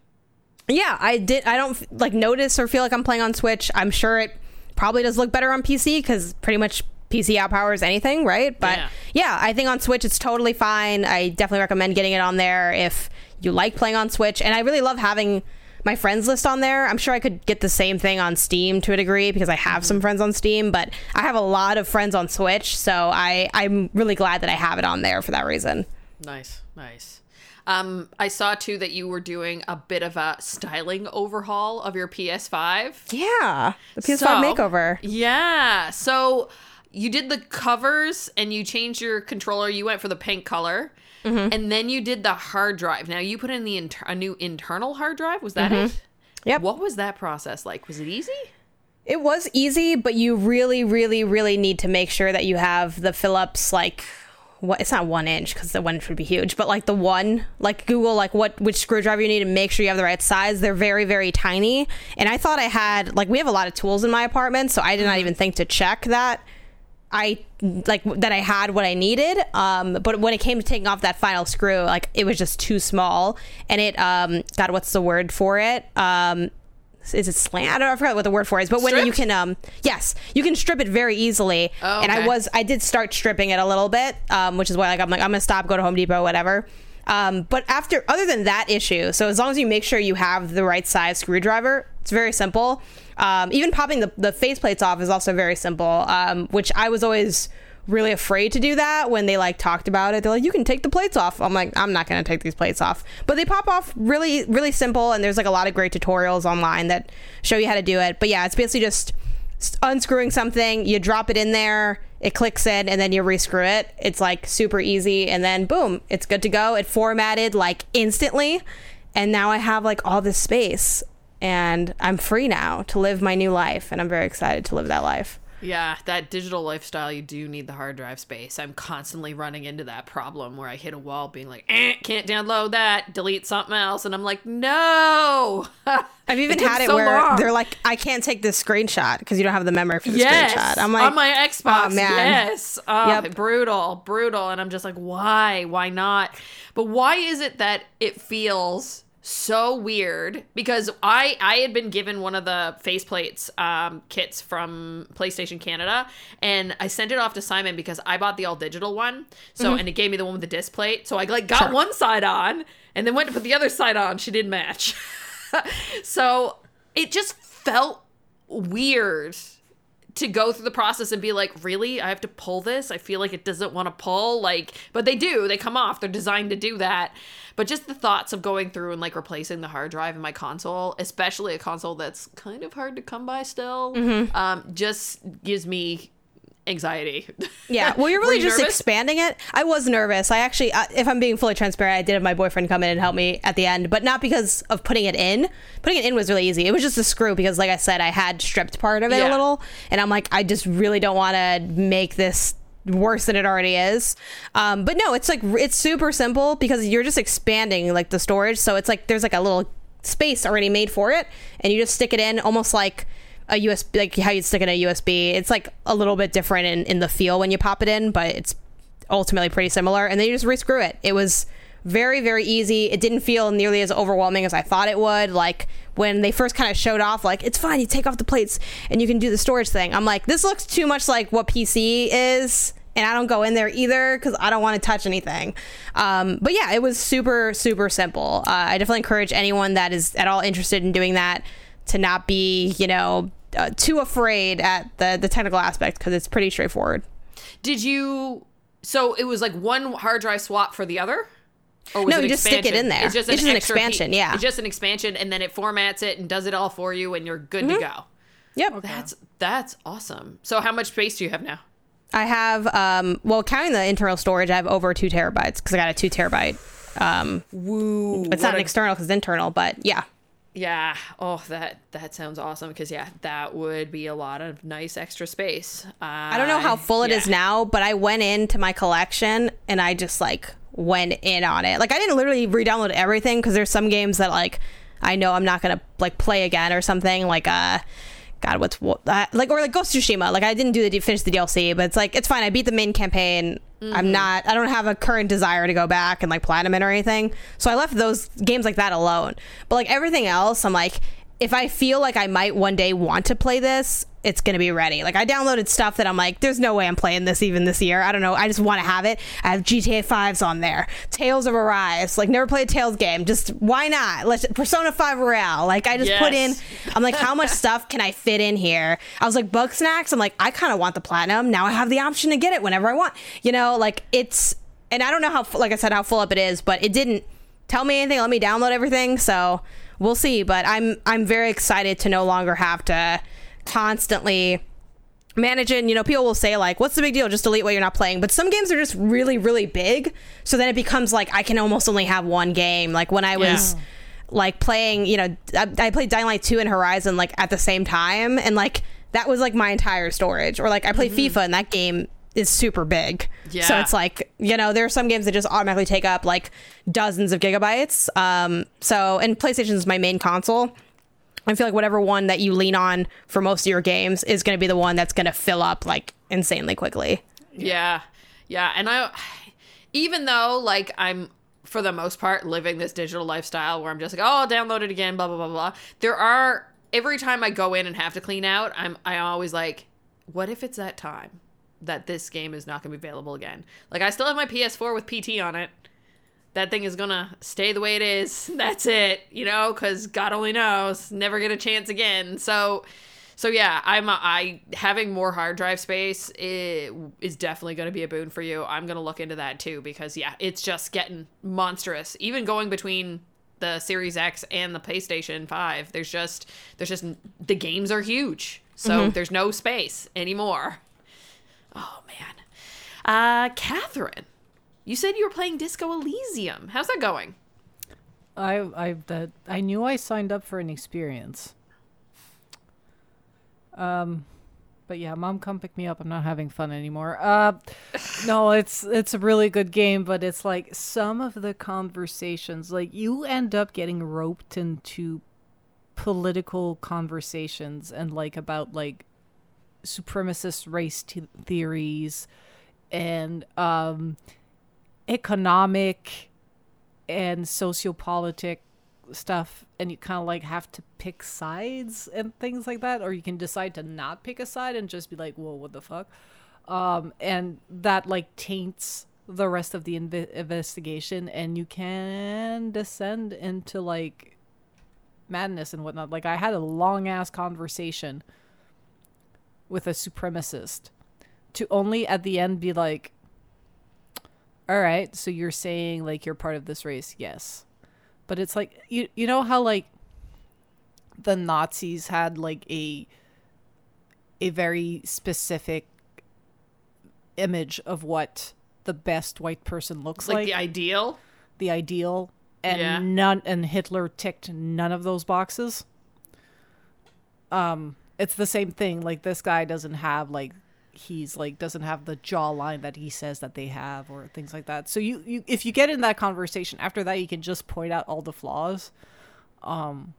Yeah, I did I don't like notice or feel like I'm playing on Switch. I'm sure it probably does look better on P C, because pretty much P C outpowers anything, right? But yeah. yeah, I think on Switch it's totally fine. I definitely recommend getting it on there if you like playing on Switch. And I really love having my friends list on there. I'm sure I could get the same thing on Steam to a degree, because I have mm-hmm. some friends on Steam, but I have a lot of friends on Switch, so I, I'm really glad that I have it on there for that reason. Nice, nice. Um, I saw, too, that you were doing a bit of a styling overhaul of your P S five. Yeah, the P S five so, makeover. Yeah, so... You did the covers and you changed your controller. You went for the pink color. Mm-hmm. And then you did the hard drive. Now, you put in the inter- a new internal hard drive. Was that mm-hmm. it? Yep. What was that process like? Was it easy? It was easy, but you really, really, really need to make sure that you have the Phillips, like... What, it's not one inch because the one inch would be huge, but like the one, like Google, like what which screwdriver you need to make sure you have the right size. They're very, very tiny. And I thought I had, like, we have a lot of tools in my apartment, so I did not even think to check that. I like that I had what I needed, um, but when it came to taking off that final screw, like it was just too small, and it um, God, what's the word for it? Um, is it slant? I don't know, I forgot what the word for it is, but Stripped? When you can, um, yes, you can strip it very easily. Oh, okay. And I was, I did start stripping it a little bit, um, which is why like I'm like I'm gonna stop, go to Home Depot, whatever. Um, but after, other than that issue, so as long as you make sure you have the right size screwdriver, it's very simple. Um, even popping the, the faceplates off is also very simple, um, which I was always really afraid to do that when they like talked about it. They're like, you can take the plates off. I'm like, I'm not going to take these plates off. But they pop off really, really simple. And there's like a lot of great tutorials online that show you how to do it. But yeah, it's basically just unscrewing something. You drop it in there. It clicks in, and then you rescrew it. It's like super easy. And then boom, it's good to go. It formatted like instantly. And now I have like all this space. And I'm free now to live my new life. And I'm very excited to live that life. Yeah, that digital lifestyle, you do need the hard drive space. I'm constantly running into that problem where I hit a wall being like, eh, can't download that, delete something else. And I'm like, no. I've even had it so where long. They're like, I can't take this screenshot because you don't have the memory for the yes, screenshot. I'm like, on my Xbox, oh, man. yes. Oh, yep. Brutal, brutal. And I'm just like, why? Why not? But why is it that it feels... so weird, because I, I had been given one of the faceplates um, kits from PlayStation Canada, and I sent it off to Simon because I bought the all digital one. So mm-hmm. and it gave me the one with the disc plate. So I like got sure. one side on and then went to put the other side on. She didn't match. So it just felt weird to go through the process and be like, really? I have to pull this? I feel like it doesn't want to pull. Like, but they do. They come off. They're designed to do that. But just the thoughts of going through and like replacing the hard drive in my console, especially a console that's kind of hard to come by still, mm-hmm. um, just gives me anxiety. Yeah. Well, you're really you just nervous? expanding it. I was nervous. I actually, uh, if I'm being fully transparent, I did have my boyfriend come in and help me at the end, but not because of putting it in. Putting it in was really easy. It was just a screw because, like I said, I had stripped part of it yeah. a little, and I'm like, I just really don't want to make this worse than it already is. Um, but no, it's like, it's super simple because you're just expanding like the storage. So it's like, there's like a little space already made for it, and you just stick it in almost like a U S B, like how you'd stick in a U S B. It's like a little bit different in, in the feel when you pop it in, but it's ultimately pretty similar. And then you just re-screw it. It was very, very easy. It didn't feel nearly as overwhelming as I thought it would. Like when they first kind of showed off, like, it's fine, you take off the plates and you can do the storage thing. I'm like, this looks too much like what P C is, and I don't go in there either because I don't want to touch anything. Um, but yeah, it was super, super simple. Uh, I definitely encourage anyone that is at all interested in doing that to not be, you know, uh, too afraid at the, the technical aspect, because it's pretty straightforward. Did you, so it was like one hard drive swap for the other? Or was no, it you just expansion? stick it in there. It's just an, it's just an expansion, key. yeah. It's just an expansion, and then it formats it and does it all for you, and you're good mm-hmm. to go. Yep. Okay. That's that's awesome. So how much space do you have now? I have, um, well, counting the internal storage, I have over two terabytes, because I got a two terabyte. Um, Woo. It's not an a... external, because it's internal, but yeah. Yeah. Oh, that, that sounds awesome, because, yeah, that would be a lot of nice extra space. Uh, I don't know how full it yeah. is now, but I went into my collection, and I just, like... went in on it. Like, I didn't literally re-download everything, because there's some games that, like, I know I'm not gonna, like, play again or something, like uh god what's what uh, like or like Ghost of Tsushima. Like, I didn't do the finish the D L C, but it's like, it's fine, I beat the main campaign. mm-hmm. I'm not I don't have a current desire to go back and, like, platinum it or anything, so I left those games like that alone. But, like, everything else, I'm like, if I feel like I might one day want to play this, it's going to be ready. Like, I downloaded stuff that I'm like, there's no way I'm playing this even this year. I don't know. I just want to have it. I have G T A fives on there. Tales of Arise. Like, never played a Tales game. Just, why not? Let's Persona five Royale. Like, I just yes. put in, I'm like, how much stuff can I fit in here? I was like, Bug Snacks. I'm like, I kind of want the platinum. Now I have the option to get it whenever I want. You know, like, it's, and I don't know how, like I said, how full up it is, but it didn't tell me anything. Let me download everything. So... we'll see, but I'm I'm very excited to no longer have to constantly manage it. And, you know, people will say, like, what's the big deal? Just delete what you're not playing. But some games are just really, really big. So then it becomes like, I can almost only have one game. Like, when I was, yeah. like, playing, you know, I, I played Dying Light two and Horizon, like, at the same time. And, like, that was, like, my entire storage. Or, like, I played mm-hmm. FIFA, and that game is super big. Yeah. So it's like, you know, there are some games that just automatically take up, like, dozens of gigabytes. Um, so, and PlayStation is my main console. I feel like whatever one that you lean on for most of your games is going to be the one that's going to fill up, like, insanely quickly. Yeah. Yeah. And I, even though, like, I'm, for the most part, living this digital lifestyle where I'm just like, oh, I'll download it again, blah, blah, blah, blah. There are, every time I go in and have to clean out, I'm, I always like, what if it's that time that this game is not going to be available again? Like, I still have my P S four with P T on it. That thing is going to stay the way it is. That's it, you know, because God only knows. Never get a chance again. So, so yeah, I'm a, I having more hard drive space is definitely going to be a boon for you. I'm going to look into that too, because, yeah, it's just getting monstrous. Even going between the Series X and the PlayStation five, there's just, there's just, the games are huge. So mm-hmm. there's no space anymore. Oh, man. Uh, Catherine, you said you were playing Disco Elysium. How's that going? I I that I knew I signed up for an experience. Um, but yeah, Mom, come pick me up. I'm not having fun anymore. Uh, no, it's it's a really good game, but it's like some of the conversations, like, you end up getting roped into political conversations and, like, about, like, supremacist race te- theories and um, economic and sociopolitic stuff, and you kind of, like, have to pick sides and things like that, or you can decide to not pick a side and just be like, whoa, what the fuck? Um, and that, like, taints the rest of the inv- investigation, and you can descend into, like, madness and whatnot. Like, I had a long-ass conversation with a supremacist to only at the end be like, all right, so you're saying, like, you're part of this race. Yes. But it's like, you you know how, like, the Nazis had, like, a a very specific image of what the best white person looks like, like the ideal the ideal and yeah. none and Hitler ticked none of those boxes. um It's the same thing. Like, this guy doesn't have, like, he's, like, doesn't have the jawline that he says that they have, or things like that. So you, you if you get in that conversation, after that, you can just point out all the flaws. Um,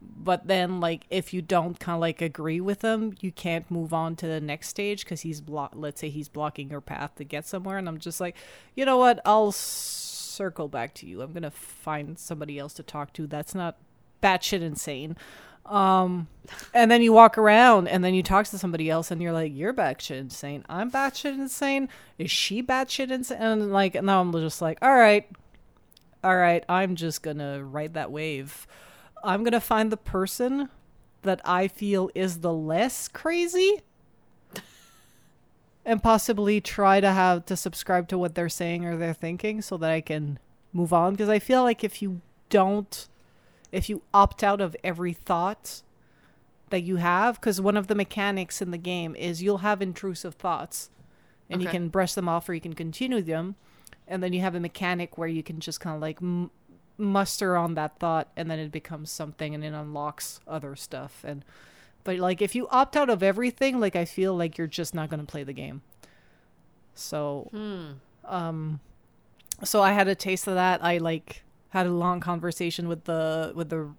but then, like, if you don't kind of, like, agree with him, you can't move on to the next stage, because he's block. Let's say he's blocking your path to get somewhere. And I'm just like, you know what? I'll circle back to you. I'm gonna find somebody else to talk to. That's not batshit insane. Um, and then you walk around, and then you talk to somebody else, and you're like, you're batshit insane. I'm batshit insane. Is she batshit insane? And, like, now I'm just like, all right, all right, I'm just gonna ride that wave. I'm gonna find the person that I feel is the less crazy and possibly try to have to subscribe to what they're saying or they're thinking so that I can move on. Because I feel like if you don't, if you opt out of every thought that you have, because one of the mechanics in the game is you'll have intrusive thoughts and okay. you can brush them off or you can continue them. And then you have a mechanic where you can just kind of like m- muster on that thought and then it becomes something and it unlocks other stuff. And But like if you opt out of everything, like I feel like you're just not going to play the game. So, hmm. um, so I had a taste of that. I like had a long conversation with the with the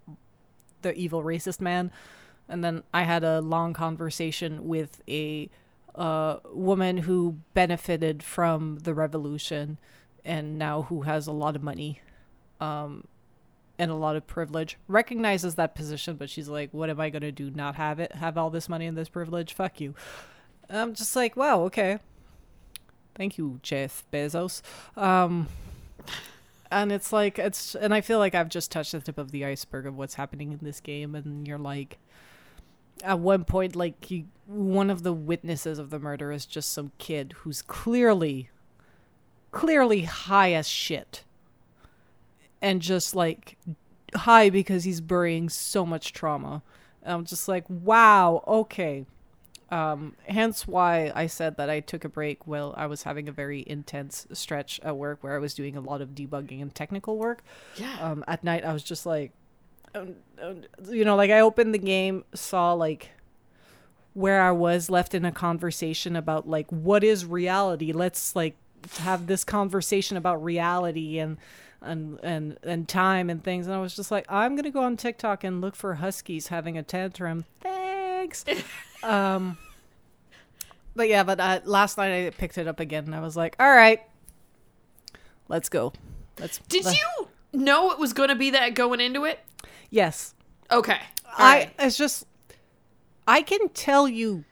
the evil racist man, and then I had a long conversation with a uh, woman who benefited from the revolution, and now who has a lot of money, um. and a lot of privilege, recognizes that position, but she's like, what am I going to do? Not have it, have all this money and this privilege? Fuck you. And I'm just like, wow. Okay. Thank you, Jeff Bezos. Um, and it's like, it's, and I feel like I've just touched the tip of the iceberg of what's happening in this game. And you're like, at one point, like you, one of the witnesses of the murder is just some kid who's clearly, clearly high as shit. And just like high because he's burying so much trauma. And I'm just like, wow, okay. Um, hence why I said that I took a break while I was having a very intense stretch at work where I was doing a lot of debugging and technical work. Yeah. Um, at night, I was just like, um, um, you know, like I opened the game, saw like where I was left in a conversation about like, what is reality? Let's like have this conversation about reality and and and and time and things, and I was just like, I'm gonna go on TikTok and look for huskies having a tantrum, thanks. um but yeah but uh, last night I picked it up again and I was like, all right, let's go. Let's did let's. You know it was gonna be that going into it? Yes. Okay. All I right. It's just I can tell you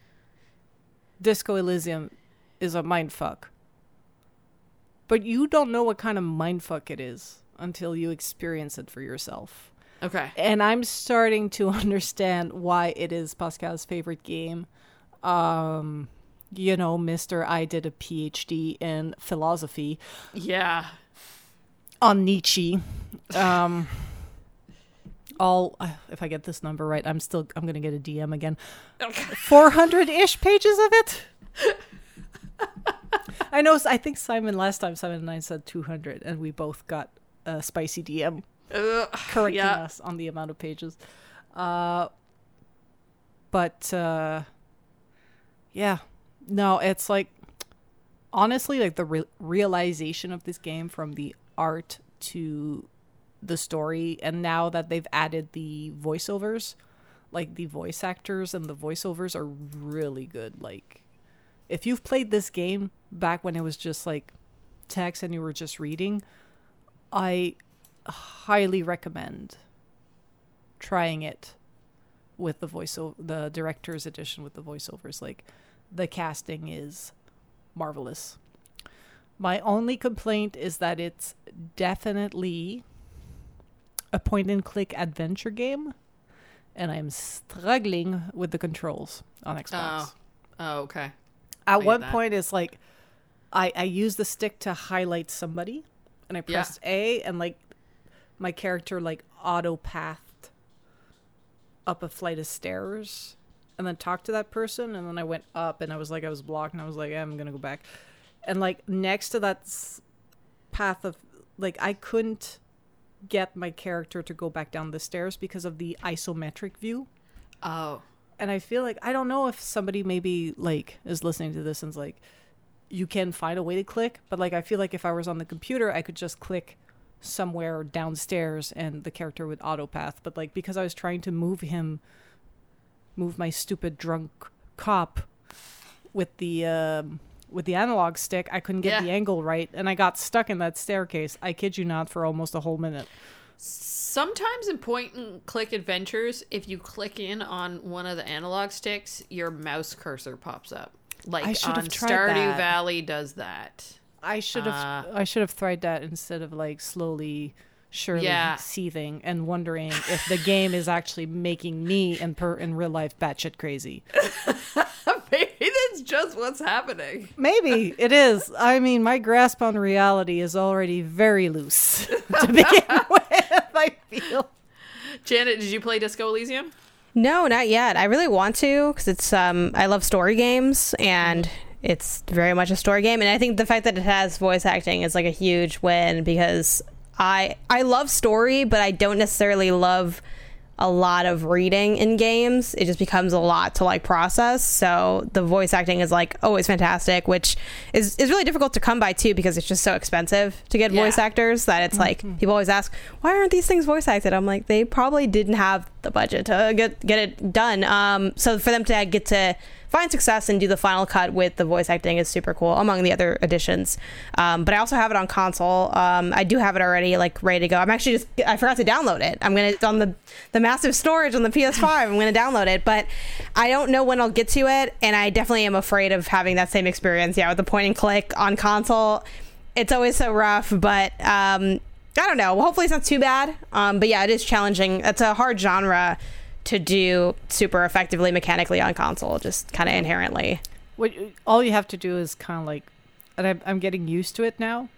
Disco Elysium is a mindfuck. But you don't know what kind of mindfuck it is until you experience it for yourself. Okay. And I'm starting to understand why it is Pascal's favorite game. Um, you know, Mister I did a P H D in philosophy. Yeah. On Nietzsche. Um, all uh, if I get this number right, I'm still I'm gonna get a D M again. four hundred-ish pages of it. I know. I think Simon last time, Simon and I said two hundred, and we both got a spicy D M uh, correcting yeah. us on the amount of pages. Uh, but uh, yeah, no, it's like honestly, like the re- realization of this game from the art to the story, and now that they've added the voiceovers, like the voice actors and the voiceovers are really good. Like, if you've played this game back when it was just like text and you were just reading, I highly recommend trying it with the voiceover, the director's edition with the voiceovers. Like, the casting is marvelous. My only complaint is that it's definitely a point and click adventure game, and I'm struggling with the controls on Xbox. Oh, oh okay. At one that. point, it's like I, I use the stick to highlight somebody, and I pressed yeah. A, and like my character like auto-pathed up a flight of stairs, and then talked to that person, and then I went up, and I was like, I was blocked, and I was like, I'm gonna go back, and like next to that path of like I couldn't get my character to go back down the stairs because of the isometric view. Oh. And I feel like, I don't know if somebody maybe like is listening to this and's like, you can find a way to click. But like, I feel like if I was on the computer, I could just click somewhere downstairs and the character would autopath. But like, because I was trying to move him, move my stupid drunk cop with the, um, with the analog stick, I couldn't get yeah. the angle right. And I got stuck in that staircase. I kid you not, for almost a whole minute. Sometimes in point and click adventures, if you click in on one of the analog sticks, your mouse cursor pops up. Like on Stardew that. Valley does that. I should have uh, I should have tried that instead of like slowly surely yeah. seething and wondering if the game is actually making me in, per- in real life batshit crazy. Maybe that's just what's happening. Maybe it is. I mean, my grasp on reality is already very loose to begin with, I feel. Janet, did you play Disco Elysium? No, not yet. I really want to because it's um I love story games, and it's very much a story game. And I think the fact that it has voice acting is like a huge win because I I love story, but I don't necessarily love a lot of reading in games. It just becomes a lot to like process. So the voice acting is like always fantastic, which is, is really difficult to come by too because it's just so expensive to get yeah. voice actors that it's like mm-hmm. people always ask, why aren't these things voice acted? I'm like, they probably didn't have the budget to get get it done. Um, so for them to get to find success and do the final cut with the voice acting is super cool, among the other additions. Um, but I also have it on console. Um, I do have it already, like, ready to go. I'm actually just, I forgot to download it. I'm going to, on the, the massive storage on the P S five, I'm going to download it. But I don't know when I'll get to it, and I definitely am afraid of having that same experience, yeah, with the point and click on console. It's always so rough, but um, I don't know. Well, hopefully it's not too bad. Um, but yeah, it is challenging. It's a hard genre to do super effectively mechanically on console, just kind of inherently. What all you have to do is kind of like, and I'm, I'm getting used to it now,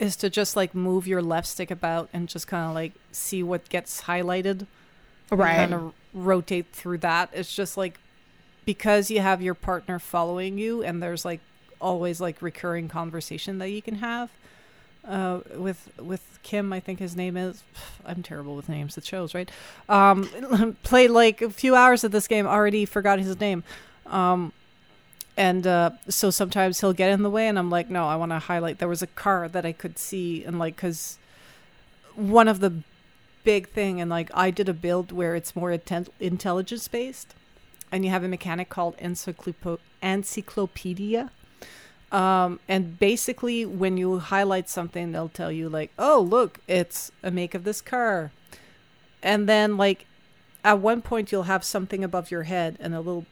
is to just like move your left stick about and just kind of like see what gets highlighted, right? Kind of rotate through that. It's just like, because you have your partner following you, and there's like always like recurring conversation that you can have. Uh, with with Kim, I think his name is. I'm terrible with names. It shows, right? Um, played like a few hours of this game. Already forgot his name. Um, and uh, so sometimes he'll get in the way, and I'm like, no, I want to highlight. There was a car that I could see, and like, because one of the big thing, and like, I did a build where it's more atten- intelligence based, and you have a mechanic called encyclopo- encyclopedia. Um, and basically when you highlight something, they'll tell you like, oh, look, it's a make of this car. And then like at one point you'll have something above your head and a little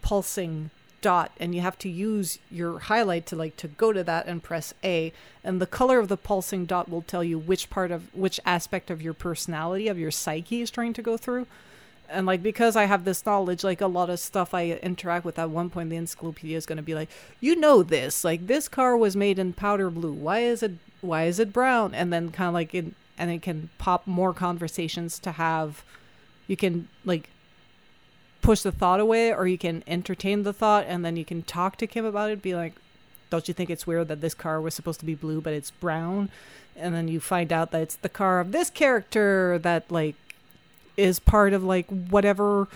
pulsing dot, and you have to use your highlight to like to go to that and press A, and the color of the pulsing dot will tell you which part of which aspect of your personality, of your psyche, is trying to go through. And like, because I have this knowledge, like a lot of stuff I interact with, at one point the encyclopedia is going to be like, you know, this, like this car was made in powder blue. Why is it, why is it brown? And then kind of like, it, and it can pop more conversations to have. You can like push the thought away, or you can entertain the thought, and then you can talk to Kim about it. Be like, don't you think it's weird that this car was supposed to be blue, but it's brown? And then you find out that it's the car of this character that like, is part of like whatever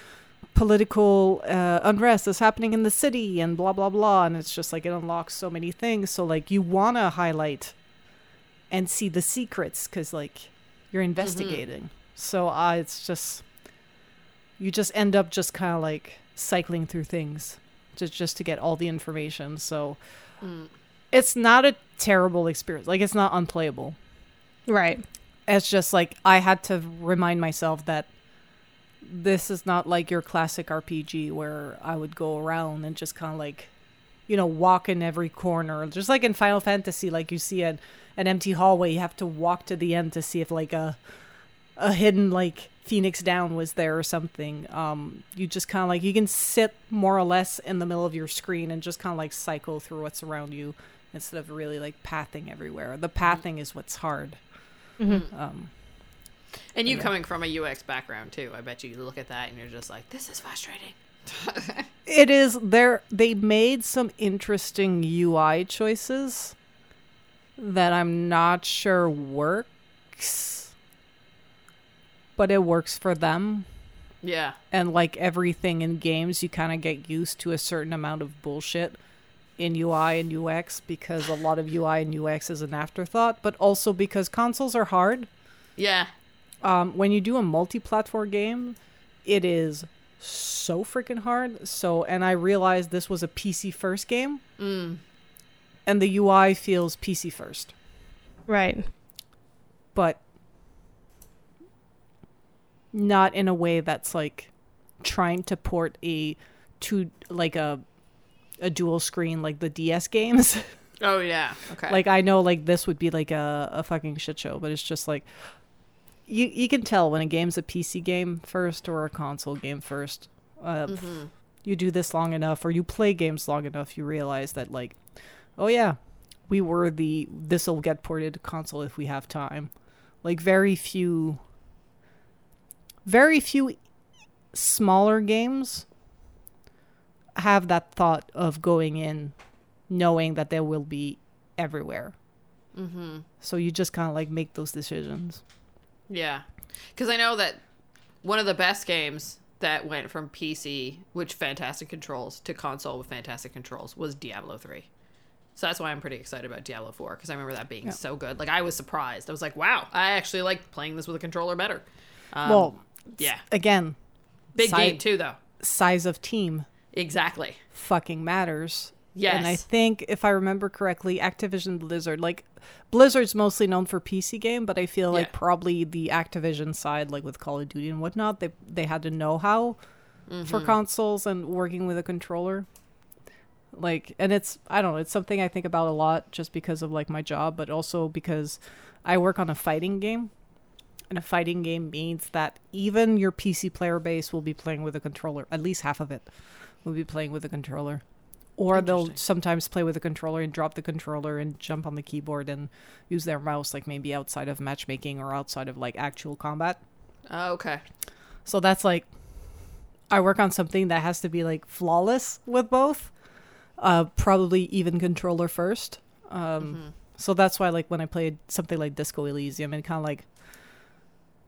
political uh, unrest is happening in the city, and blah, blah, blah. And it's just like, it unlocks so many things. So like, you want to highlight and see the secrets because like you're investigating. Mm-hmm. So uh, it's just, you just end up just kind of like cycling through things just, just to get all the information. So mm. it's not a terrible experience. Like, it's not unplayable. Right. It's just like, I had to remind myself that this is not like your classic R P G where I would go around and just kind of like, you know, walk in every corner. Just like in Final Fantasy, like you see an, an empty hallway, you have to walk to the end to see if like a a hidden like Phoenix Down was there or something. Um, you just kind of like, you can sit more or less in the middle of your screen and just kind of like cycle through what's around you instead of really like pathing everywhere. The pathing is what's hard. Mm-hmm. Um, and you yeah. coming from a U X background too, I bet you look at that and you're just like, this is frustrating. It is. There, they made some interesting U I choices that I'm not sure works, but it works for them. Yeah. And like everything in games, you kind of get used to a certain amount of bullshit in U I and U X, because a lot of U I and U X is an afterthought, but also because consoles are hard. Yeah. Um, when you do a multi-platform game, it is so freaking hard. So, and I realized this was a P C first game, mm. and the U I feels P C first. Right. But not in a way that's like trying to port a to like a a dual screen like the D S games Oh yeah. Okay. Like I know like this would be like a, a fucking shit show, but it's just like you you can tell when a game's a P C game first or a console game first. Uh, mm-hmm. You do this long enough or you play games long enough, you realize that like, oh yeah, we were the this'll get ported to console if we have time. Like very few very few smaller games have that thought of going in knowing that they will be everywhere. Mm-hmm. So you just kind of like make those decisions. Yeah. Because I know that one of the best games that went from P C, which fantastic controls, to console with fantastic controls was Diablo three. So that's why I'm pretty excited about Diablo four, because I remember that being yeah. so good. Like, I was surprised. I was like, wow, I actually like playing this with a controller better. Um, well, yeah. Again. Big si- game, too, though. Size of team. Exactly. Fucking matters. Yes. And I think, if I remember correctly, Activision Blizzard, like, Blizzard's mostly known for P C game, but I feel yeah. like probably the Activision side, like with Call of Duty and whatnot, they they had to know-how mm-hmm. for consoles and working with a controller. Like, and it's, I don't know, it's something I think about a lot just because of, like, my job, but also because I work on a fighting game. And a fighting game means that even your P C player base will be playing with a controller. At least half of it will be playing with a controller. Or they'll sometimes play with a controller and drop the controller and jump on the keyboard and use their mouse, like maybe outside of matchmaking or outside of like actual combat. Oh, okay. So that's like, I work on something that has to be like flawless with both. Uh, probably even controller first. Um, mm-hmm. So that's why like when I played something like Disco Elysium, and kind of like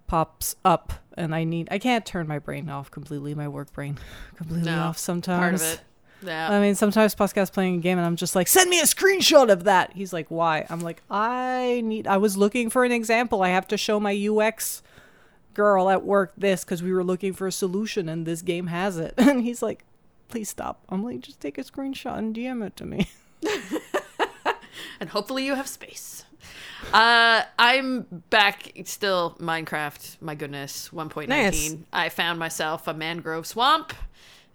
pops up and I need I can't turn my brain off completely, my work brain completely no, off sometimes. Part of it. Yeah. I mean sometimes Pascal's playing a game and I'm just like, send me a screenshot of that. He's like, why? I'm like, I need I was looking for an example. I have to show my U X girl at work this because we were looking for a solution and this game has it. And he's like, please stop. I'm like, just take a screenshot and D M it to me. And hopefully you have space. Uh, I'm back still Minecraft, my goodness, one point nineteen. Nice. I found myself a mangrove swamp,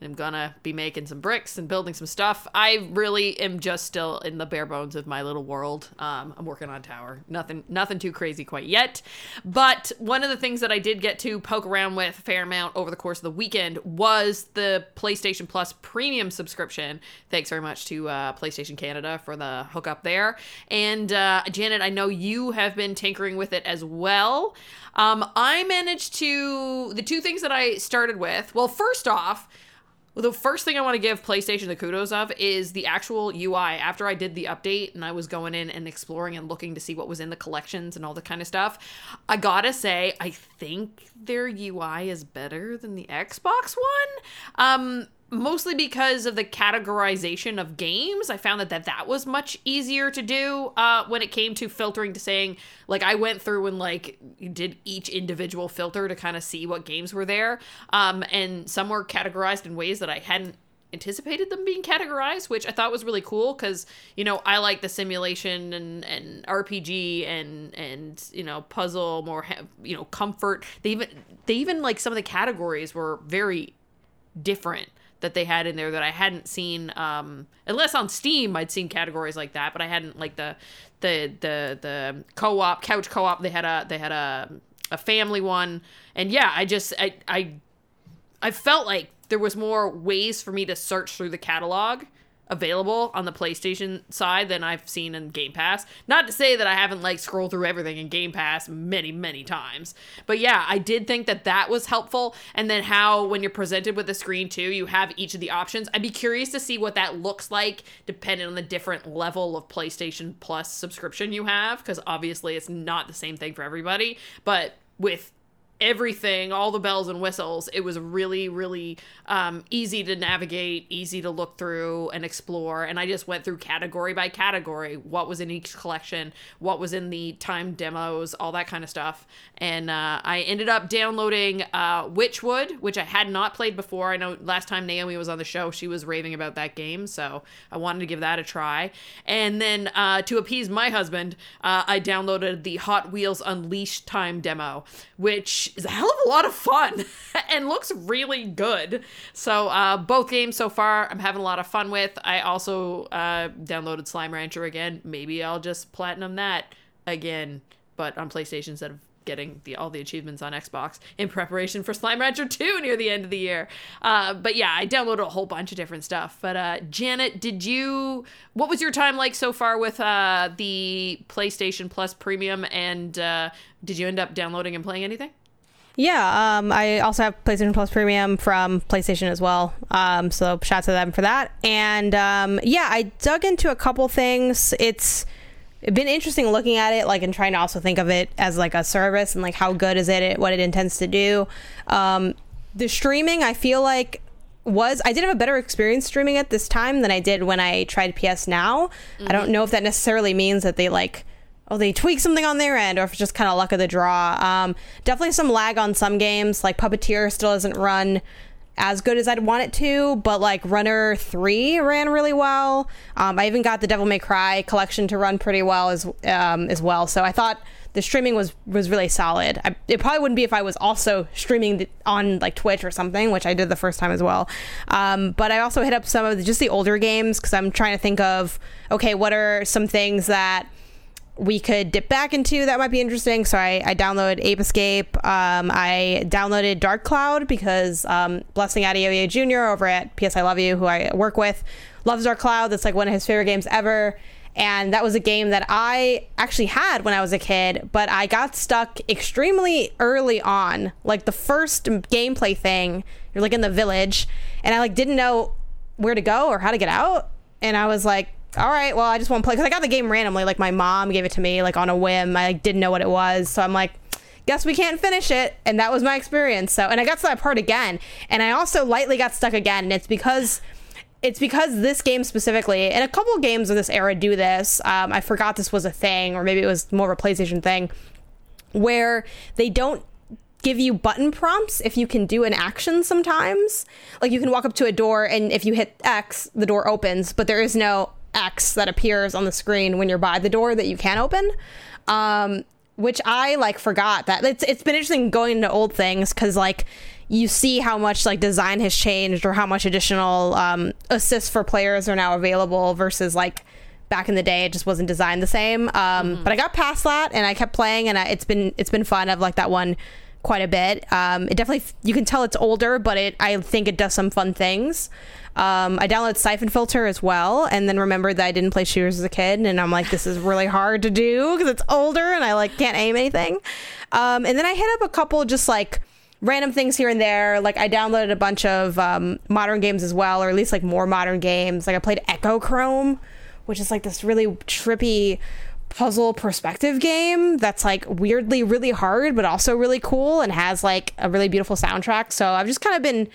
and I'm gonna be making some bricks and building some stuff. I really am just still in the bare bones of my little world. Um, I'm working on tower. Nothing nothing too crazy quite yet. But one of the things that I did get to poke around with a fair amount over the course of the weekend was the PlayStation Plus Premium subscription. Thanks very much to uh, PlayStation Canada for the hookup there. And uh, Janet, I know you have been tinkering with it as well. Um, I managed to, the two things that I started with, well, first off, the first thing I want to give PlayStation the kudos of is the actual U I. After I did the update and I was going in and exploring and looking to see what was in the collections and all that kind of stuff, I gotta say, I think their U I is better than the Xbox one. Um... Mostly because of the categorization of games. I found that that, that was much easier to do uh, when it came to filtering to saying, like, I went through and, like, did each individual filter to kind of see what games were there. Um, and some were categorized in ways that I hadn't anticipated them being categorized, which I thought was really cool because, you know, I like the simulation and, and R P G and, and, you know, puzzle, more, you know, comfort. They even, they even, like, some of the categories were very different that they had in there that I hadn't seen, um, unless on Steam I'd seen categories like that, but I hadn't, like, the the the the co-op, couch co-op, they had a they had a a family one, and yeah, I just I I I felt like there was more ways for me to search through the catalog available on the PlayStation side than I've seen in Game Pass. Not to say that I haven't, like, scrolled through everything in Game Pass many, many times. But yeah, I did think that that was helpful. And then how, when you're presented with a screen too, you have each of the options. I'd be curious to see what that looks like depending on the different level of PlayStation Plus subscription you have, because obviously it's not the same thing for everybody. But with everything, all the bells and whistles, it was really, really um, easy to navigate, easy to look through and explore. And I just went through category by category, what was in each collection, what was in the time demos, all that kind of stuff. And uh, I ended up downloading uh, Witchwood, which I had not played before. I know last time Naomi was on the show, she was raving about that game, so I wanted to give that a try. And then uh, to appease my husband, uh, I downloaded the Hot Wheels Unleashed time demo, which which is a hell of a lot of fun and looks really good. So uh, both games so far I'm having a lot of fun with. I also uh, downloaded Slime Rancher again. Maybe I'll just platinum that again, but on PlayStation instead of getting the all the achievements on Xbox in preparation for Slime Rancher two near the end of the year. Uh, but yeah, I downloaded a whole bunch of different stuff. But uh, Janet, did you, what was your time like so far with uh, the PlayStation Plus Premium, and uh, did you end up downloading and playing anything? Yeah, um, I also have PlayStation Plus Premium from PlayStation as well. Um, so shout out to them for that. And um, yeah, I dug into a couple things. It's been interesting looking at it, like, and trying to also think of it as like a service and like how good is it, what it intends to do. Um, the streaming, I feel like was, I did have a better experience streaming it this time than I did when I tried P S Now. Mm-hmm. I don't know if that necessarily means that they like, oh, they tweak something on their end, or if it's just kind of luck of the draw. Um, definitely some lag on some games, like Puppeteer still doesn't run as good as I'd want it to, but like Runner three ran really well. Um, I even got the Devil May Cry collection to run pretty well as um, as well. So I thought the streaming was was really solid. I, it probably wouldn't be if I was also streaming on like Twitch or something, which I did the first time as well. Um, but I also hit up some of the, just the older games, because I'm trying to think of, okay, what are some things that we could dip back into that might be interesting. So I, I downloaded Ape Escape. Um, I downloaded Dark Cloud because um, Blessing Adioye Junior over at P S I Love You, who I work with, loves Dark Cloud. That's like one of his favorite games ever. And that was a game that I actually had when I was a kid, but I got stuck extremely early on. Like the first gameplay thing, you're like in the village, and I like didn't know where to go or how to get out. And I was like, all right, well, I just want to play, because I got the game randomly. Like, my mom gave it to me, like, on a whim. I like, didn't know what it was, so I'm like, guess we can't finish it, and that was my experience. So, and I got to that part again, and I also lightly got stuck again, and it's because, it's because this game specifically, and a couple of games of this era do this, um, I forgot this was a thing, or maybe it was more of a PlayStation thing, where they don't give you button prompts if you can do an action sometimes. Like, you can walk up to a door, and if you hit X, the door opens, but there is no X that appears on the screen when you're by the door that you can open, um, which I like forgot that. It's it's been interesting going into old things, because like you see how much like design has changed, or how much additional um, assists for players are now available versus like back in the day it just wasn't designed the same. Um, mm-hmm. But I got past that and I kept playing, and I, it's been it's been fun. I've liked that one quite a bit. Um, it definitely, you can tell it's older, but it I think it does some fun things. Um, I downloaded Siphon Filter as well, and then remembered that I didn't play shooters as a kid, and I'm like, this is really hard to do because it's older and I like can't aim anything. Um, and then I hit up a couple just like random things here and there. Like I downloaded a bunch of um, modern games as well, or at least like more modern games. Like I played Echochrome, which is like this really trippy puzzle perspective game that's like weirdly really hard but also really cool, and has like a really beautiful soundtrack. So I've just kind of been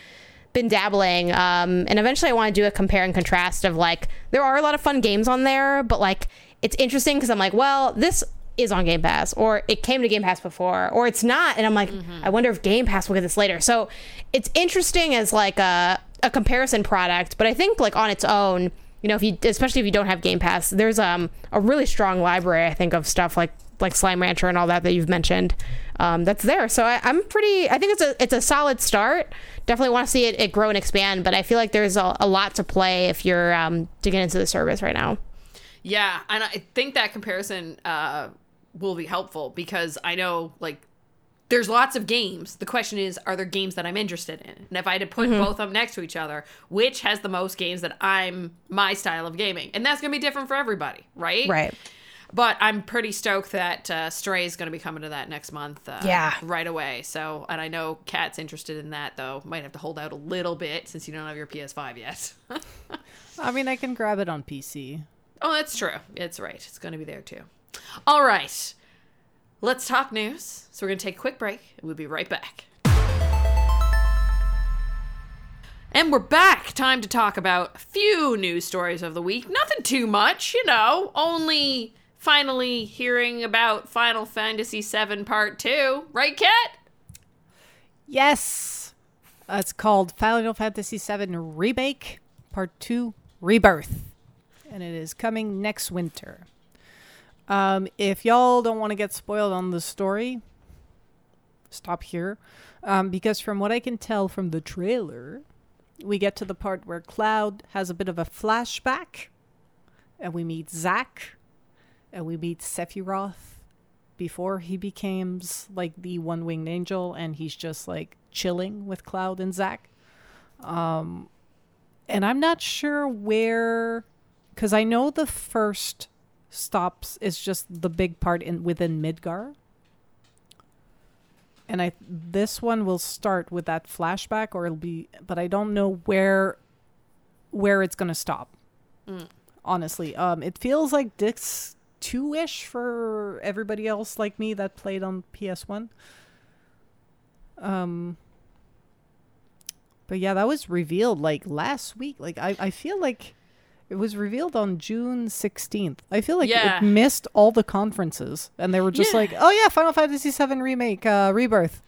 been dabbling, um and eventually I want to do a compare and contrast of like, there are a lot of fun games on there, but like it's interesting because I'm like, well, this is on Game Pass, or it came to Game Pass before, or it's not, and I'm like, mm-hmm. I wonder if Game Pass will get this later. So it's interesting as like a, a comparison product, but I think like on its own, you know, if you, especially if you don't have Game Pass, there's um a really strong library, I think, of stuff like like Slime Rancher and all that that you've mentioned, um, that's there. So I, I'm pretty, I think it's a it's a solid start. Definitely want to see it, it grow and expand, but I feel like there's a, a lot to play if you're um, digging into the service right now. Yeah, and I think that comparison uh, will be helpful, because I know like there's lots of games. The question is, are there games that I'm interested in? And if I had to put mm-hmm. both of them next to each other, which has the most games that I'm, my style of gaming? And that's going to be different for everybody, right? Right. But I'm pretty stoked that uh, Stray is going to be coming to that next month uh, yeah. right away. So, and I know Kat's interested in that, though. Might have to hold out a little bit since you don't have your P S five yet. I mean, I can grab it on P C. Oh, that's true. It's right. It's going to be there, too. All right. Let's talk news. So we're going to take a quick break, and we'll be right back. And we're back. Time to talk about a few news stories of the week. Nothing too much, you know. Only finally hearing about Final Fantasy seven Part two. Right, Kat? Yes. Uh, it's called Final Fantasy seven Remake Part two Rebirth. And it is coming next winter. Um, if y'all don't want to get spoiled on the story, stop here, um, because from what I can tell from the trailer, we get to the part where Cloud has a bit of a flashback, and we meet Zack, and we meet Sephiroth before he becomes like the one-winged angel, and he's just like chilling with Cloud and Zack. Um, and I'm not sure where, because I know the first stops is just the big part in within Midgar. And I this one will start with that flashback, or it'll be, but I don't know where where it's gonna stop. Mm. Honestly, um, it feels like Disc two-ish for everybody else like me that played on P S one. Um, but yeah, that was revealed like last week. Like I, I feel like it was revealed on June sixteenth. I feel like yeah. it missed all the conferences, and they were just yeah. like, "Oh yeah, Final Fantasy seven Remake uh, Rebirth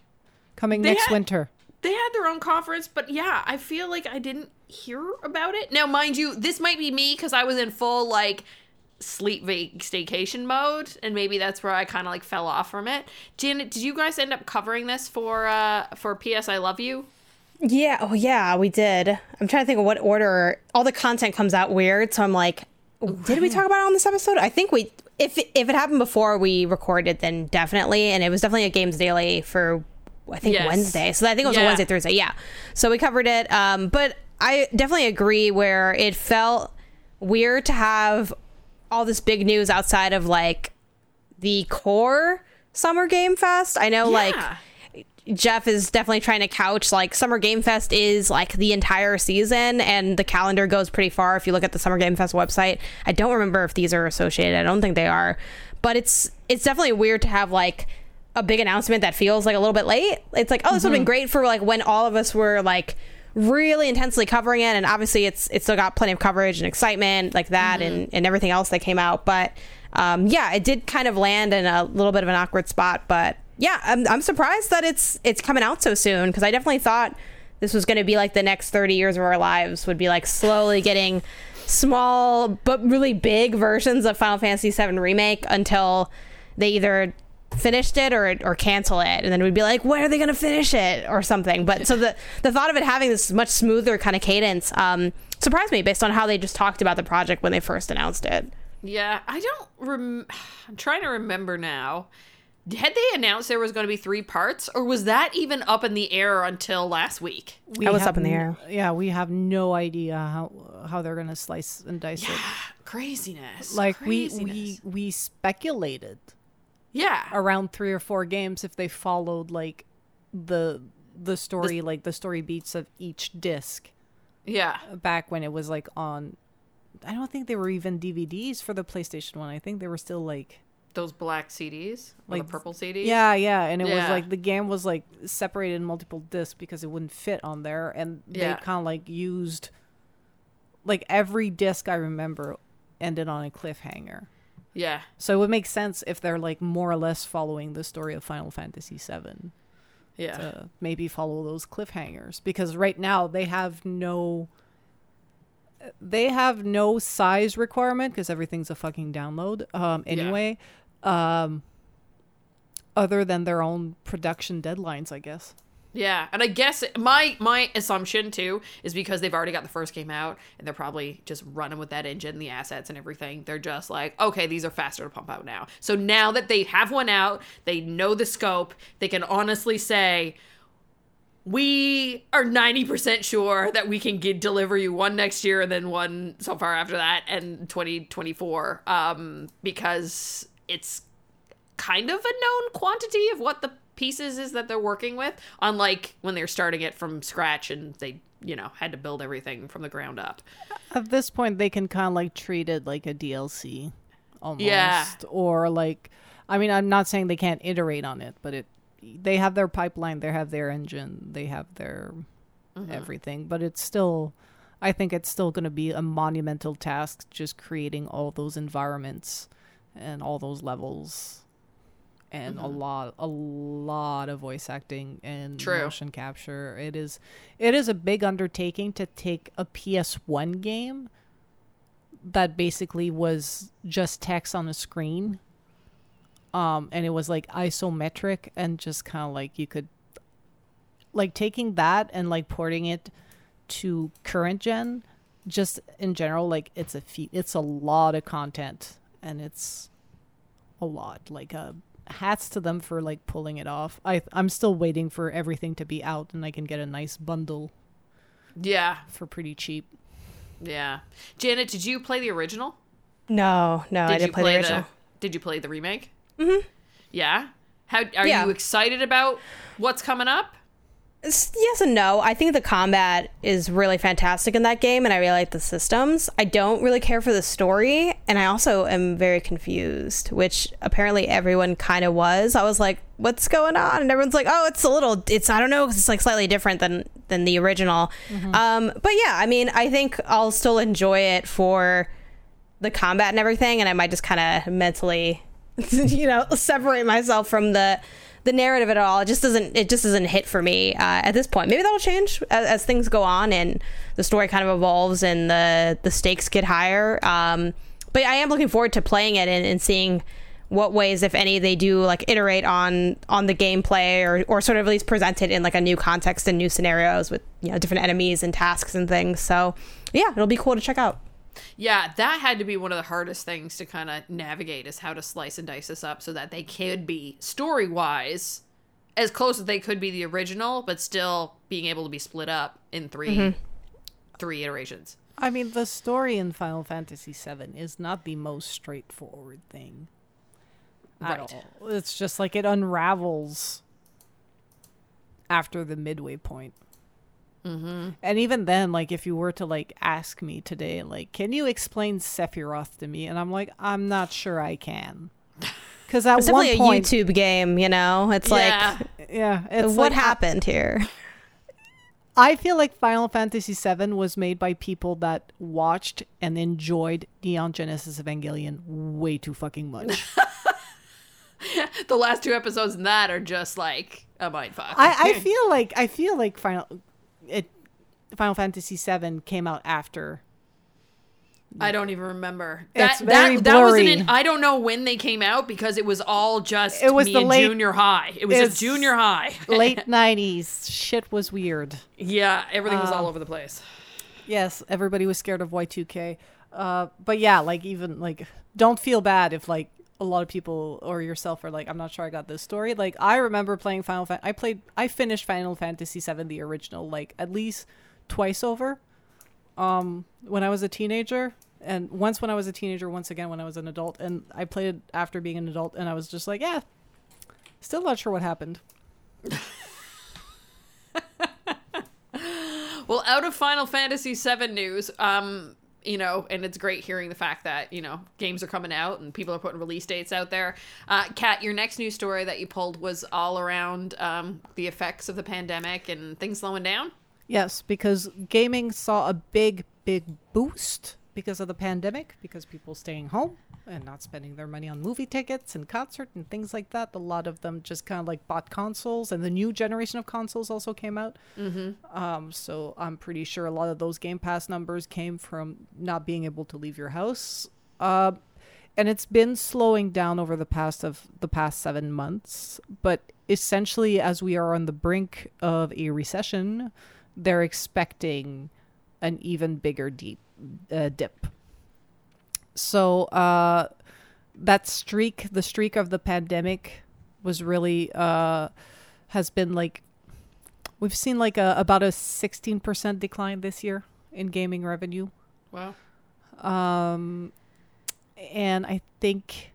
coming they next had, winter." They had their own conference, but yeah, I feel like I didn't hear about it. Now, mind you, this might be me because I was in full like sleep vac- staycation mode, and maybe that's where I kind of like fell off from it. Janet, did you guys end up covering this for uh, for P S I Love You? Yeah. Oh, yeah, we did. I'm trying to think of what order. All the content comes out weird. So I'm like, did we talk about it on this episode? I think we, if if it happened before we recorded, then definitely. And it was definitely a Games Daily for, I think, yes. Wednesday. So I think it was yeah. a Wednesday, Thursday. Yeah. So we covered it. Um, but I definitely agree where it felt weird to have all this big news outside of like the core Summer Game Fest. I know, yeah. like. Jeff is definitely trying to couch like Summer Game Fest is like the entire season, and the calendar goes pretty far if you look at the Summer Game Fest website. I don't remember if these are associated. I don't think they are, but it's it's definitely weird to have like a big announcement that feels like a little bit late. It's like, oh, this mm-hmm. would have been great for like when all of us were like really intensely covering it, and obviously it's it's still got plenty of coverage and excitement like that mm-hmm. and, and everything else that came out, but um, yeah, it did kind of land in a little bit of an awkward spot, but yeah, I'm I'm surprised that it's it's coming out so soon, because I definitely thought this was going to be like the next thirty years of our lives would be like slowly getting small but really big versions of Final Fantasy seven Remake until they either finished it or or cancel it, and then we'd be like, when are they going to finish it or something? But so the the thought of it having this much smoother kind of cadence um, surprised me based on how they just talked about the project when they first announced it. Yeah, I don't. Rem- I'm trying to remember now. Had they announced there was going to be three parts, or was that even up in the air until last week? That was up in the air. Yeah, we have no idea how how they're going to slice and dice yeah, it. Craziness. Like craziness. we we we speculated. Yeah. Around three or four games if they followed like the the story the, like the story beats of each disc. Yeah. Back when it was like on, I don't think they were even D V Ds for the PlayStation one. I think they were still like those black C Ds, like the purple C Ds. Yeah, yeah, and it yeah. was like the game was like separated in multiple discs because it wouldn't fit on there, and yeah. they kind of like used like every disc I remember ended on a cliffhanger. Yeah. So it would make sense if they're like more or less following the story of Final Fantasy seven. Yeah. To maybe follow those cliffhangers, because right now they have no they have no size requirement because everything's a fucking download. Um, anyway. Yeah. Um, other than their own production deadlines, I guess. Yeah, and I guess my my assumption too is because they've already got the first game out, and they're probably just running with that engine, the assets and everything. They're just like, okay, these are faster to pump out now. So now that they have one out, they know the scope, they can honestly say, we are ninety percent sure that we can get, deliver you one next year and then one so far after that and twenty twenty-four um, because it's kind of a known quantity of what the pieces is that they're working with, unlike when they're starting it from scratch and they, you know, had to build everything from the ground up. At this point, they can kind of like treat it like a D L C almost. Yeah. Or like, I mean, I'm not saying they can't iterate on it, but it, they have their pipeline, they have their engine, they have their mm-hmm. everything, but it's still, I think it's still going to be a monumental task just creating all those environments and all those levels and mm-hmm. a lot, a lot of voice acting and True. motion capture. It is, it is a big undertaking to take a P S one game that basically was just text on a screen um, and it was like isometric and just kind of like you could, like taking that and like porting it to current gen, just in general, like it's a feat. It's a lot of content and it's a lot. Like uh, hats to them for like pulling it off. I I'm still waiting for everything to be out and I can get a nice bundle. Yeah, for pretty cheap. Yeah. Janet, did you play the original? No, no, did I didn't play, play the original. The, did you play the remake? Mm-hmm. Yeah? How Are yeah. you excited about what's coming up? Yes and no. I think the combat is really fantastic in that game, and I really like the systems. I don't really care for the story, and I also am very confused, which apparently everyone kind of was. I was like, what's going on? And everyone's like, oh, it's a little, it's, I don't know, because it's like slightly different than, than the original. Mm-hmm. Um, but yeah, I mean, I think I'll still enjoy it for the combat and everything, and I might just kind of mentally, you know, separate myself from the... the narrative at all. It just doesn't it just doesn't hit for me uh, at this point. Maybe that'll change as, as things go on and the story kind of evolves and the the stakes get higher, um but I am looking forward to playing it and, and seeing what ways, if any, they do like iterate on on the gameplay or or sort of at least present it in like a new context and new scenarios with, you know, different enemies and tasks and things. So yeah, it'll be cool to check out. Yeah, that had to be one of the hardest things to kind of navigate, is how to slice and dice this up so that they could be, story-wise, as close as they could be the original, but still being able to be split up in three mm-hmm. three iterations. I mean, the story in Final Fantasy seven is not the most straightforward thing at right. all. It's just like it unravels after the midway point. Mm-hmm. And even then, like, if you were to, like, ask me today, like, can you explain Sephiroth to me? And I'm like, I'm not sure I can. Because at it's one point... It's definitely a YouTube game, you know? It's yeah. like, yeah, it's what like, happened here? I feel like Final Fantasy seven was made by people that watched and enjoyed Neon Genesis Evangelion way too fucking much. The last two episodes in that are just, like, a mindfuck. I, I feel like, I feel like Final... It Final Fantasy seven came out after. I don't even remember. That it's very that, that blurry. Wasn't. An, I don't know when they came out because it was all just it was me the and late, junior high. It was a junior high. Late nineties. Shit was weird. Yeah, everything was um, all over the place. Yes, everybody was scared of Y two K. Uh, but yeah, like even like don't feel bad if like a lot of people or yourself are like, I'm not sure I got this story. Like, I remember playing Final Fan- I played, I finished Final Fantasy seven, the original, like at least twice over um, when I was a teenager. And once when I was a teenager, once again, when I was an adult. And I played it after being an adult and I was just like, yeah, still not sure what happened. Well, out of Final Fantasy seven news, um, you know, and it's great hearing the fact that, you know, games are coming out and people are putting release dates out there. Uh, Kat, your next news story that you pulled was all around um, the effects of the pandemic and things slowing down. Yes, because gaming saw a big, big boost because of the pandemic, because people staying home and not spending their money on movie tickets and concert and things like that. A lot of them just kind of like bought consoles, and the new generation of consoles also came out. Mm-hmm. Um, so I'm pretty sure a lot of those Game Pass numbers came from not being able to leave your house. Uh, and it's been slowing down over the past of the past seven months. But essentially, as we are on the brink of a recession, they're expecting an even bigger deep, uh, dip. So uh, that streak, the streak of the pandemic was really, uh, has been like, we've seen like a, about a sixteen percent decline this year in gaming revenue. Wow. Um, and I think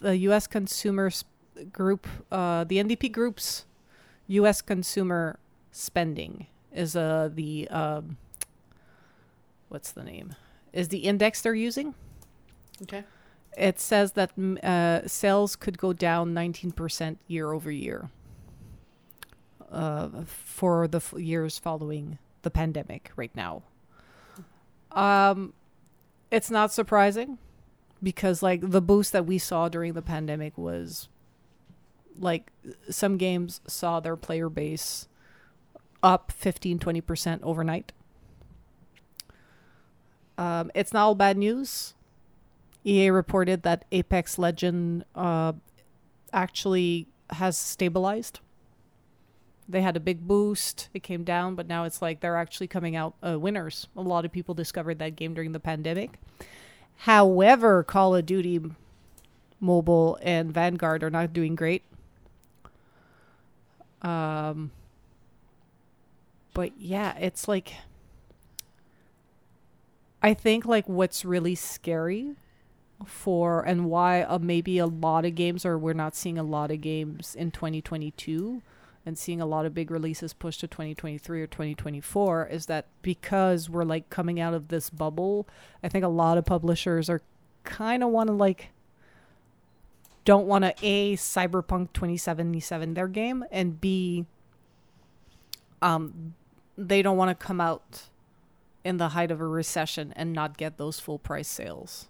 the U S consumers group, uh, the N D P group's U S consumer spending is uh, the, um, what's the name? Is the index they're using. Okay. It says that uh, sales could go down nineteen percent year over year uh, for the f- years following the pandemic right now. Um, it's not surprising because like the boost that we saw during the pandemic was like some games saw their player base up fifteen, twenty percent overnight. Um, it's not all bad news. E A reported that Apex Legend uh, actually has stabilized. They had a big boost. It came down, but now it's like they're actually coming out uh, winners. A lot of people discovered that game during the pandemic. However, Call of Duty Mobile and Vanguard are not doing great. Um, but yeah, it's like... I think like what's really scary for and why uh, maybe a lot of games, or we're not seeing a lot of games in twenty twenty-two and seeing a lot of big releases pushed to twenty twenty-three or twenty twenty-four, is that because we're like coming out of this bubble, I think a lot of publishers are kind of want to like, don't want to A, Cyberpunk twenty seventy-seven their game, and B, um, they don't want to come out in the height of a recession and not get those full price sales.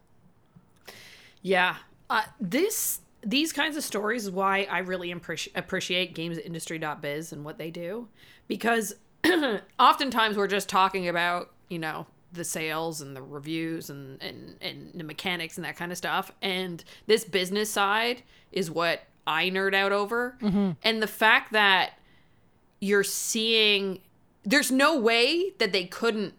Yeah. Uh, this... These kinds of stories is why I really appreci- appreciate games industry dot biz and what they do, because oftentimes we're just talking about, you know, the sales and the reviews and, and, and the mechanics and that kind of stuff. And this business side is what I nerd out over. Mm-hmm. And the fact that you're seeing, there's no way that they couldn't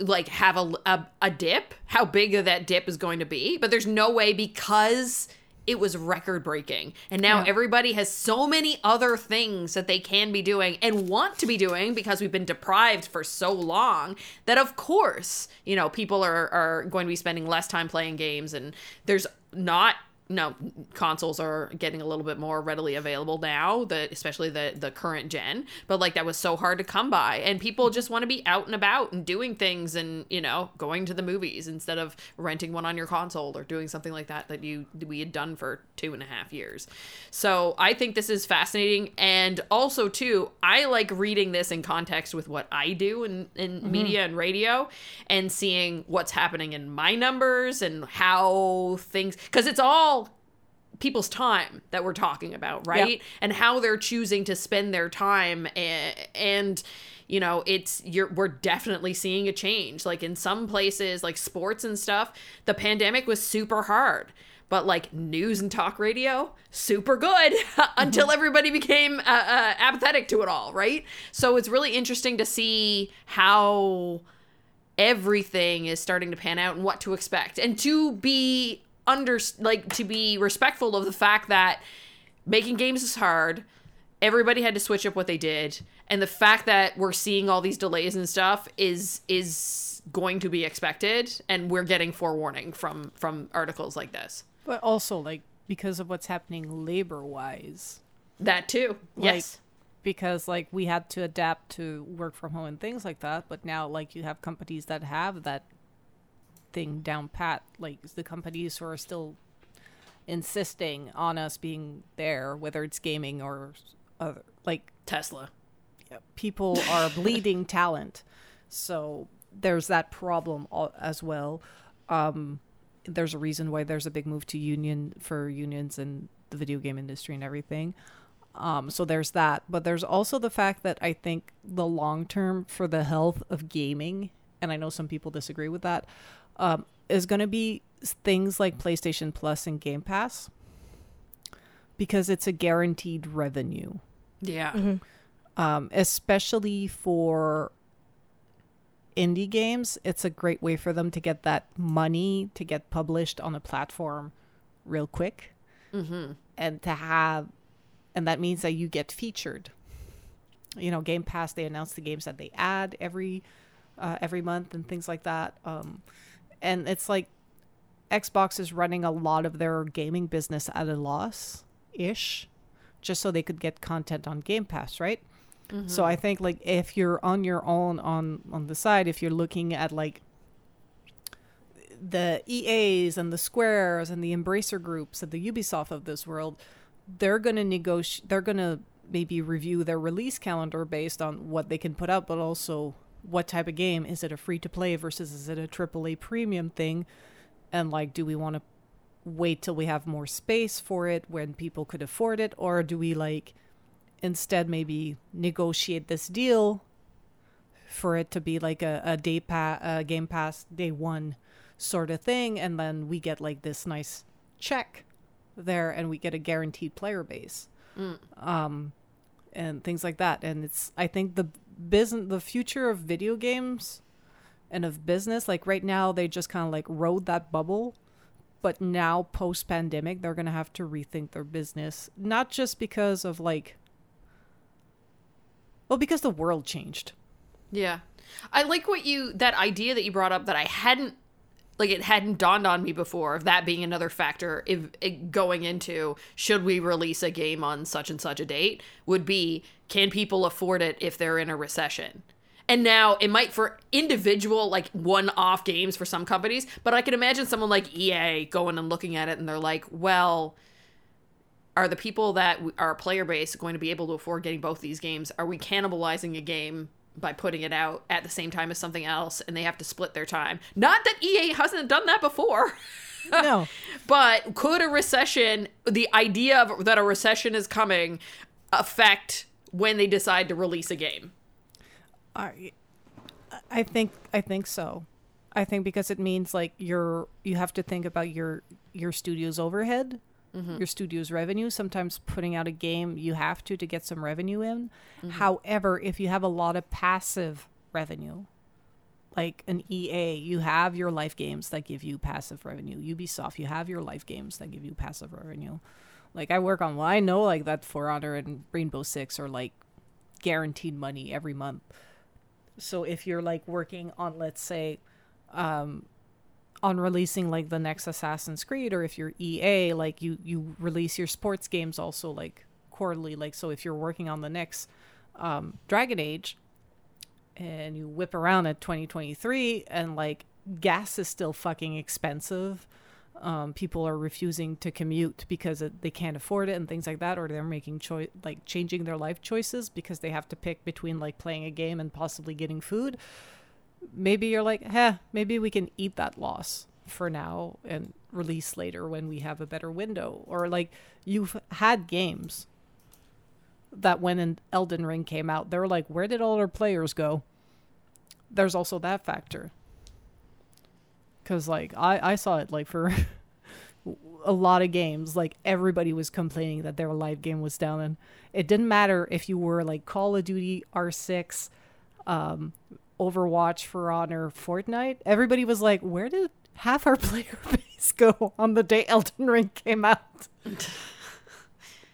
like have a, a a dip, how big of that dip is going to be, but there's no way, because it was record breaking, and now yeah. everybody has so many other things that they can be doing and want to be doing, because we've been deprived for so long that of course, you know, people are are going to be spending less time playing games, and there's not no consoles are getting a little bit more readily available now, that especially the the current gen, but like that was so hard to come by, and people just want to be out and about and doing things, and you know, going to the movies instead of renting one on your console or doing something like that that you we had done for two and a half years. So I think this is fascinating, and also too, I like reading this in context with what I do in, in mm-hmm. media and radio, and seeing what's happening in my numbers and how things, because it's all people's time that we're talking about, right? Yeah. And how they're choosing to spend their time, and, and you know, it's you're we're definitely seeing a change. Like in some places, like sports and stuff, the pandemic was super hard, but like news and talk radio, super good until everybody became uh, uh, apathetic to it all, right? So it's really interesting to see how everything is starting to pan out and what to expect, and to be under like to be respectful of the fact that making games is hard, everybody had to switch up what they did, and the fact that we're seeing all these delays and stuff is is going to be expected, and we're getting forewarning from from articles like this, but also like because of what's happening labor wise that too, like, yes, because like we had to adapt to work from home and things like that, but now like you have companies that have that thing down pat, like the companies who are still insisting on us being there, whether it's gaming or other, like Tesla. Yeah, people are bleeding talent, so there's that problem as well. Um there's a reason why there's a big move to union for unions in the video game industry and everything. Um so there's that, but there's also the fact that I think the long term for the health of gaming, and I know some people disagree with that, Um, is going to be things like PlayStation Plus and Game Pass, because it's a guaranteed revenue. Yeah. Mm-hmm. Um, especially for indie games, it's a great way for them to get that money to get published on a platform real quick. Mm-hmm. And to have, and that means that you get featured. You know, Game Pass, they announce the games that they add every uh, every month and things like that. Um, And it's like Xbox is running a lot of their gaming business at a loss-ish, just so they could get content on Game Pass, right? Mm-hmm. So I think like if you're on your own on, on the side, if you're looking at like the E As and the Squares and the Embracer groups and the Ubisoft of this world, they're going to negotiate, they're going to maybe review their release calendar based on what they can put out, but also what type of game is it? A free to play versus is it a triple A premium thing? And like, do we want to wait till we have more space for it when people could afford it, or do we like instead maybe negotiate this deal for it to be like a, a day pass, a Game Pass day one sort of thing, and then we get like this nice check there and we get a guaranteed player base, mm. um, and things like that. And it's, I think the business, the future of video games and of business, like right now they just kind of like rode that bubble, but now post pandemic, they're going to have to rethink their business, not just because of like, well, because the world changed. Yeah. I like what you, that idea that you brought up that I hadn't, like it hadn't dawned on me before of that being another factor if, if going into should we release a game on such and such a date would be, can people afford it if they're in a recession? And now it might for individual, like one-off games for some companies, but I can imagine someone like E A going and looking at it and they're like, well, are the people that are player base going to be able to afford getting both these games? Are we cannibalizing a game by putting it out at the same time as something else, and they have to split their time? Not that E A hasn't done that before. No. But could a recession, the idea of that a recession is coming, affect when they decide to release a game? I, I think, I think so. I think because it means like you're, you have to think about your, your studio's overhead, mm-hmm. your studio's revenue. Sometimes putting out a game, you have to to get some revenue in. Mm-hmm. However, if you have a lot of passive revenue, like an E A, you have your live games that give you passive revenue. Ubisoft, you have your live games that give you passive revenue. Like I work on, well, I know like that For Honor and Rainbow Six are like guaranteed money every month. So if you're like working on, let's say, um, on releasing like the next Assassin's Creed, or if you're E A, like you, you release your sports games also like quarterly. Like, so if you're working on the next um, Dragon Age and you whip around at twenty twenty-three and like gas is still fucking expensive. Um, people are refusing to commute because it, they can't afford it and things like that, or they're making choice, like changing their life choices because they have to pick between like playing a game and possibly getting food. Maybe you're like, heh, maybe we can eat that loss for now and release later when we have a better window. Or like you've had games that when Elden Ring came out, they're like, where did all our players go? There's also that factor. Because, like, I, I saw it, like, for a lot of games. Like, everybody was complaining that their live game was down. And it didn't matter if you were, like, Call of Duty, R six, um, Overwatch, For Honor, Fortnite. Everybody was like, where did half our player base go on the day Elden Ring came out?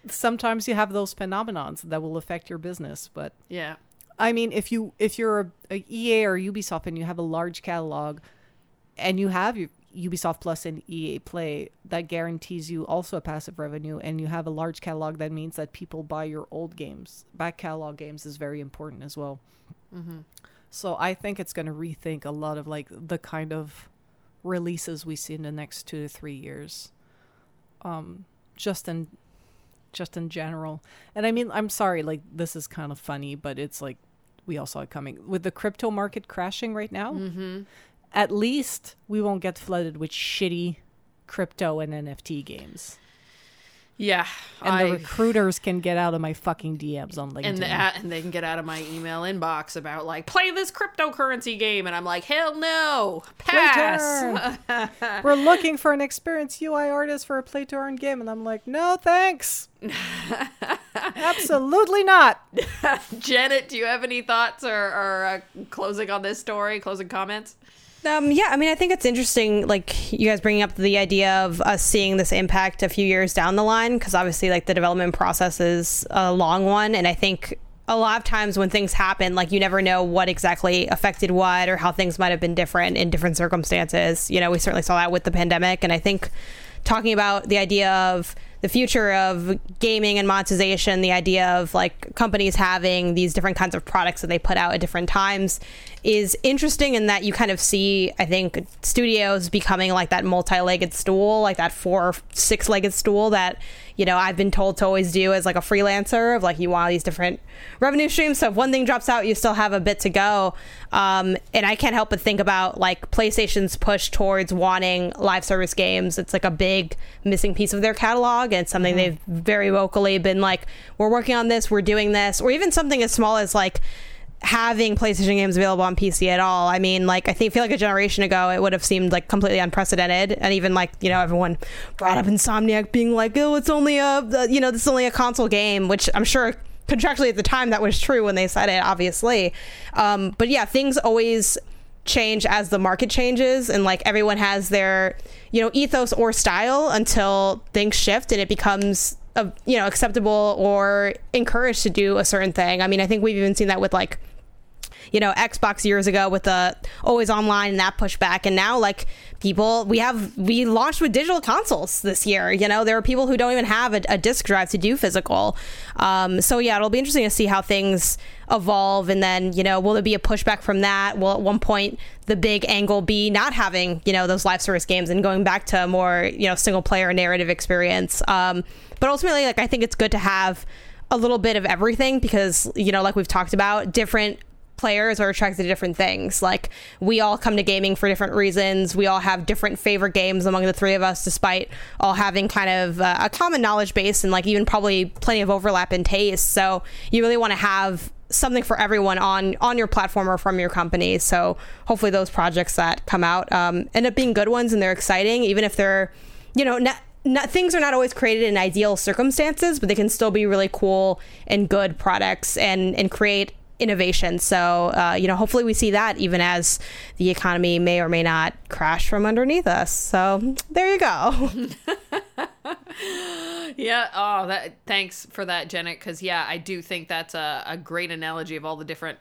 Sometimes you have those phenomenons that will affect your business. But, yeah. I mean, if, you, if you're a, a E A or Ubisoft and you have a large catalog... And you have your Ubisoft Plus and E A Play that guarantees you also a passive revenue, and you have a large catalog that means that people buy your old games. Back catalog games is very important as well. Mm-hmm. So I think it's going to rethink a lot of like the kind of releases we see in the next two to three years. Um, just in, just in general. And I mean, I'm sorry, like this is kind of funny, but it's like we all saw it coming with the crypto market crashing right now. Mm-hmm. At least we won't get flooded with shitty crypto and N F T games. Yeah. And I, the recruiters can get out of my fucking D Ms on LinkedIn. And, the, and they can get out of my email inbox about, like, play this cryptocurrency game. And I'm like, hell no. Pass. We're looking for an experienced U I artist for a play-to-earn game. And I'm like, no, thanks. Absolutely not. Janet, do you have any thoughts or, or uh, closing on this story, closing comments? Um, yeah, I mean, I think it's interesting, like, you guys bringing up the idea of us seeing this impact a few years down the line, because obviously, like, the development process is a long one, and I think a lot of times when things happen, like, you never know what exactly affected what or how things might have been different in different circumstances. You know, we certainly saw that with the pandemic, and I think talking about the idea of the future of gaming and monetization, the idea of like companies having these different kinds of products that they put out at different times is interesting in that you kind of see, I think, studios becoming like that multi-legged stool, like that four or six-legged stool that, you know, I've been told to always do as like a freelancer of like you want all these different revenue streams. So if one thing drops out, you still have a bit to go. Um, and I can't help but think about like PlayStation's push towards wanting live service games. It's like a big missing piece of their catalog. And something they've very vocally been like, we're working on this, we're doing this, or even something as small as like having PlayStation games available on P C at all. I mean, like, I think feel like a generation ago it would have seemed like completely unprecedented, and even like, you know, everyone brought up Insomniac being like, oh, it's only a, you know, this is only a console game, which I'm sure contractually at the time that was true when they said it, obviously. Um, but yeah, things always change as the market changes, and like everyone has their, you know, ethos or style until things shift and it becomes a, you know, acceptable or encouraged to do a certain thing. I mean, I think we've even seen that with like, you know, Xbox years ago with the always online and that pushback. And now, like, people, we have, we launched with digital consoles this year. You know, there are people who don't even have a, a disc drive to do physical. Um, so, yeah, it'll be interesting to see how things evolve. And then, you know, will there be a pushback from that? Will at one point the big angle be not having, you know, those live service games and going back to a more, you know, single player narrative experience? Um, but ultimately, like, I think it's good to have a little bit of everything because, you know, like we've talked about, different players are attracted to different things. Like, we all come to gaming for different reasons. We all have different favorite games among the three of us, despite all having kind of uh, a common knowledge base and like even probably plenty of overlap in taste. So you really want to have something for everyone on on your platform or from your company. So hopefully those projects that come out um, end up being good ones, and they're exciting, even if they're, you know, not, not, things are not always created in ideal circumstances, but they can still be really cool and good products and and create innovation. So, uh, you know, hopefully we see that even as the economy may or may not crash from underneath us. So there you go. Yeah. Oh, that. Thanks for that, Janet. Because, yeah, I do think that's a, a great analogy of all the different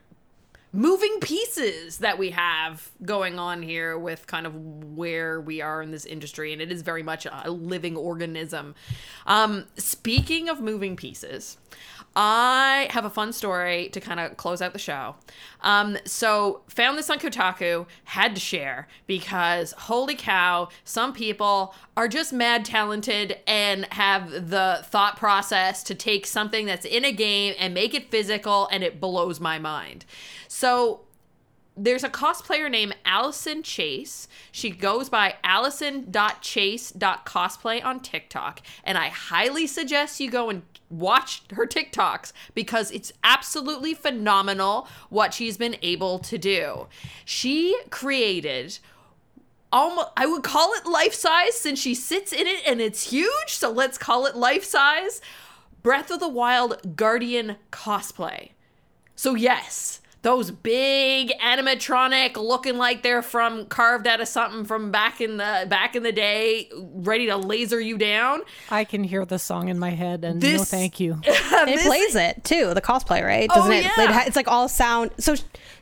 moving pieces that we have going on here with kind of where we are in this industry. And it is very much a living organism. Um, speaking of moving pieces, I have a fun story to kind of close out the show. Um, so found this on Kotaku, had to share because holy cow, some people are just mad talented and have the thought process to take something that's in a game and make it physical, and it blows my mind. So there's a cosplayer named Allison Chase. She goes by allison dot chase dot cosplay on TikTok, and I highly suggest you go and watch her TikToks because it's absolutely phenomenal what she's been able to do. She created almost, I would call it life size since she sits in it and it's huge, so let's call it life size, Breath of the Wild Guardian cosplay. So yes, those big animatronic looking like they're from carved out of something from back in the back in the day, ready to laser you down. I can hear the song in my head, and this, no thank you. Uh, it this, plays it too, the cosplay, right? Doesn't oh, it? Yeah. It's like all sound. So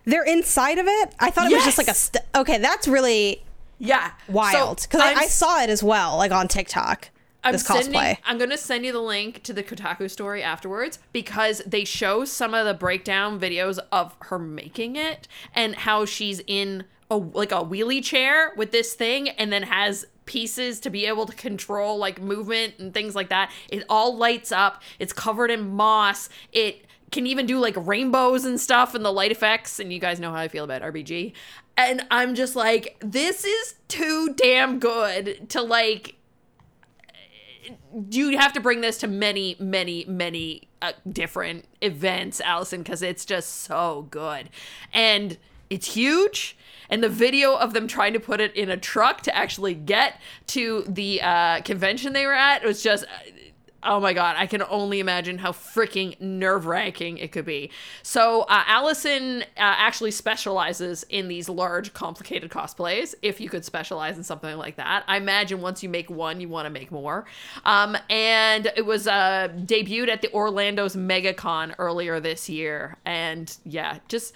they're inside of it. I thought it yes. was just like a. St- okay, that's really yeah wild because so I, I saw it as well, like on TikTok. I'm this cosplay. Sending, I'm going to send you the link to the Kotaku story afterwards because they show some of the breakdown videos of her making it and how she's in a, like a wheelie chair with this thing and then has pieces to be able to control like movement and things like that. It all lights up. It's covered in moss. It can even do like rainbows and stuff and the light effects. And you guys know how I feel about R B G. And I'm just like, this is too damn good to like... You have to bring this to many, many, many uh, different events, Allison, because it's just so good. And it's huge. And the video of them trying to put it in a truck to actually get to the uh, convention they were at was just, oh my God, I can only imagine how freaking nerve-wracking it could be. So uh, Allison uh, actually specializes in these large, complicated cosplays, if you could specialize in something like that. I imagine once you make one, you want to make more. Um, and it was uh, debuted at the Orlando's MegaCon earlier this year. And yeah, just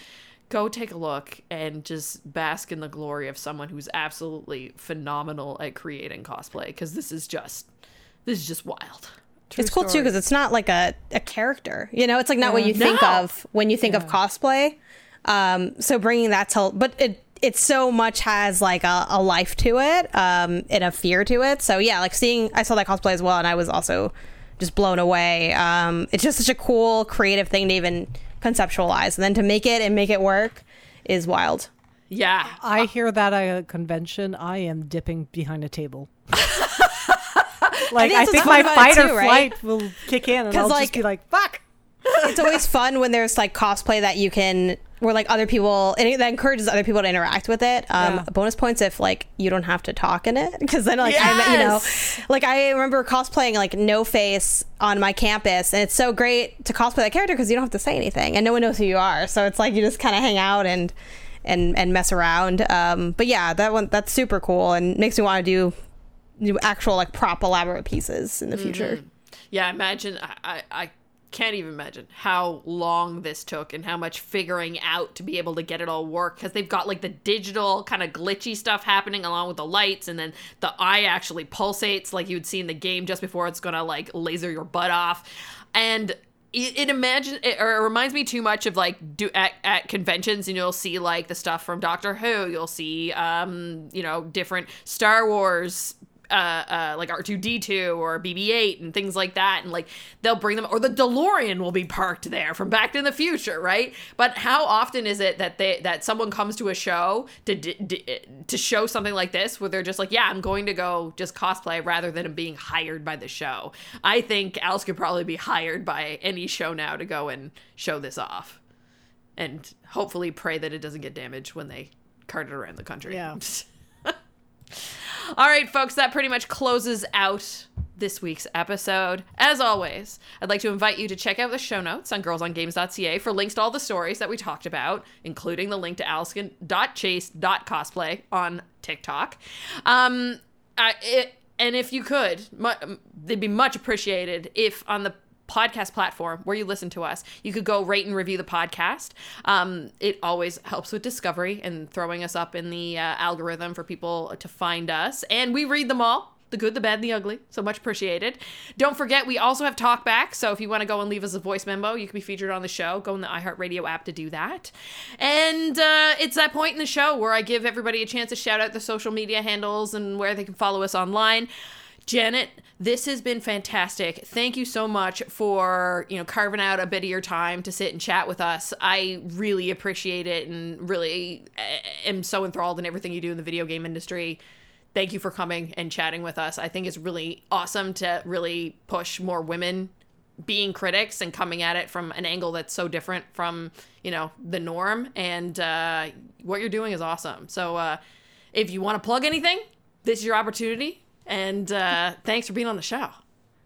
go take a look and just bask in the glory of someone who's absolutely phenomenal at creating cosplay, because this is just, this is just wild. True it's cool story. Too because it's not like a, a character, you know, it's like not yeah. what you think no. of when you think yeah. of cosplay. Um, so bringing that to, but it it so much has like a, a life to it um, and a fear to it. So yeah, like seeing, I saw that cosplay as well, and I was also just blown away. Um, it's just such a cool, creative thing to even conceptualize, and then to make it and make it work is wild. Yeah, I hear that at a convention, I am dipping behind a table. Like, I think, I think my fight or too, right? flight will kick in, and I'll like, just be like, fuck! it's always fun when there's like cosplay that you can, or like other people, and it, that encourages other people to interact with it. Um, yeah. Bonus points if like you don't have to talk in it, because then like yes! I, you know, like I remember cosplaying like No Face on my campus, and it's so great to cosplay that character because you don't have to say anything, and no one knows who you are, so it's like you just kind of hang out and and and mess around. Um, but yeah, that one that's super cool and makes me want to do new actual like prop elaborate pieces in the mm-hmm. future. Yeah, imagine I. I, I can't even imagine how long this took and how much figuring out to be able to get it all work, because they've got like the digital kind of glitchy stuff happening along with the lights, and then the eye actually pulsates like you'd see in the game just before it's gonna like laser your butt off. And it, it imagine it, or it reminds me too much of like do at, at conventions, and you'll see like the stuff from Doctor Who, you'll see um you know different Star Wars Uh, uh, like R two D two or B B eight and things like that, and like they'll bring them, or the DeLorean will be parked there from Back to the Future, right? But how often is it that they that someone comes to a show to d- d- to show something like this, where they're just like, yeah, I'm going to go just cosplay, rather than being hired by the show? I think Alice could probably be hired by any show now to go and show this off, and hopefully pray that it doesn't get damaged when they cart it around the country. Yeah. All right, folks, that pretty much closes out this week's episode. As always, I'd like to invite you to check out the show notes on girls on games dot c a for links to all the stories that we talked about, including the link to alskin dot chase dot cosplay on TikTok. Um, I, it, and if you could, mu- it'd be much appreciated if on the podcast platform where you listen to us, you could go rate and review the podcast. Um, it always helps with discovery and throwing us up in the uh, algorithm for people to find us. And we read them all, the good, the bad, and the ugly. So much appreciated. Don't forget, we also have talkback. So if you want to go and leave us a voice memo, you can be featured on the show. Go in the iHeartRadio app to do that. And uh, it's that point in the show where I give everybody a chance to shout out their social media handles and where they can follow us online. Janet, this has been fantastic. Thank you so much for, you know, carving out a bit of your time to sit and chat with us. I really appreciate it and really am so enthralled in everything you do in the video game industry. Thank you for coming and chatting with us. I think it's really awesome to really push more women being critics and coming at it from an angle that's so different from, you know, the norm. And uh, what you're doing is awesome. So uh, if you want to plug anything, this is your opportunity. And uh, thanks for being on the show.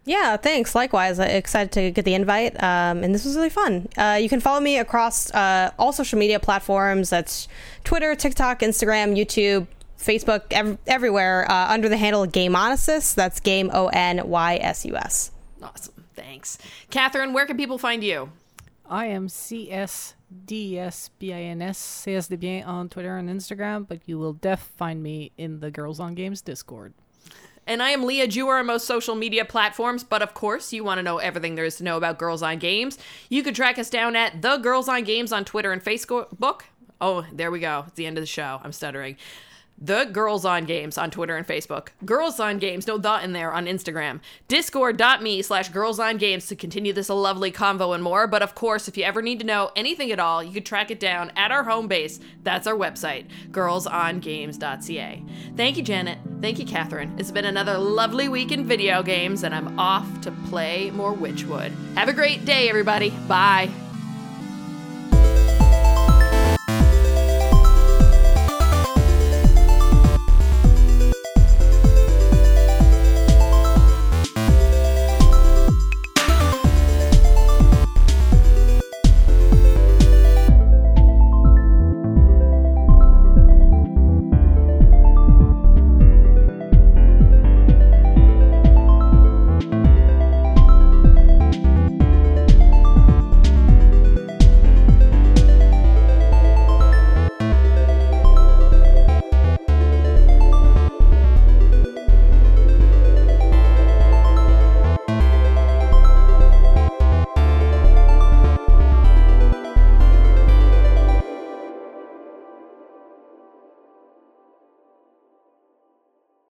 Yeah, thanks. Likewise. I'm excited to get the invite. Um, and this was really fun. Uh, you can follow me across uh, all social media platforms. That's Twitter, TikTok, Instagram, YouTube, Facebook, ev- everywhere uh, under the handle Gameonysus. That's Game O N Y S U S. Awesome. Thanks. Catherine, where can people find you? I am C S D S B I N S, C S D B I N on Twitter and Instagram, but you will def find me in the Girls on Games Discord. And I am Leah Jewer on most social media platforms, but of course, you want to know everything there is to know about Girls on Games. You can track us down at The Girls on Games on Twitter and Facebook. Oh, there we go. It's the end of the show. I'm stuttering. The Girls on Games on Twitter and Facebook. Girls on Games, no the in there, on Instagram. Discord.me slash Girls on Games to continue this lovely convo and more. But of course, if you ever need to know anything at all, you can track it down at our home base. That's our website, girls on games dot c a. Thank you, Janet. Thank you, Catherine. It's been another lovely week in video games, and I'm off to play more Witchwood. Have a great day, everybody. Bye.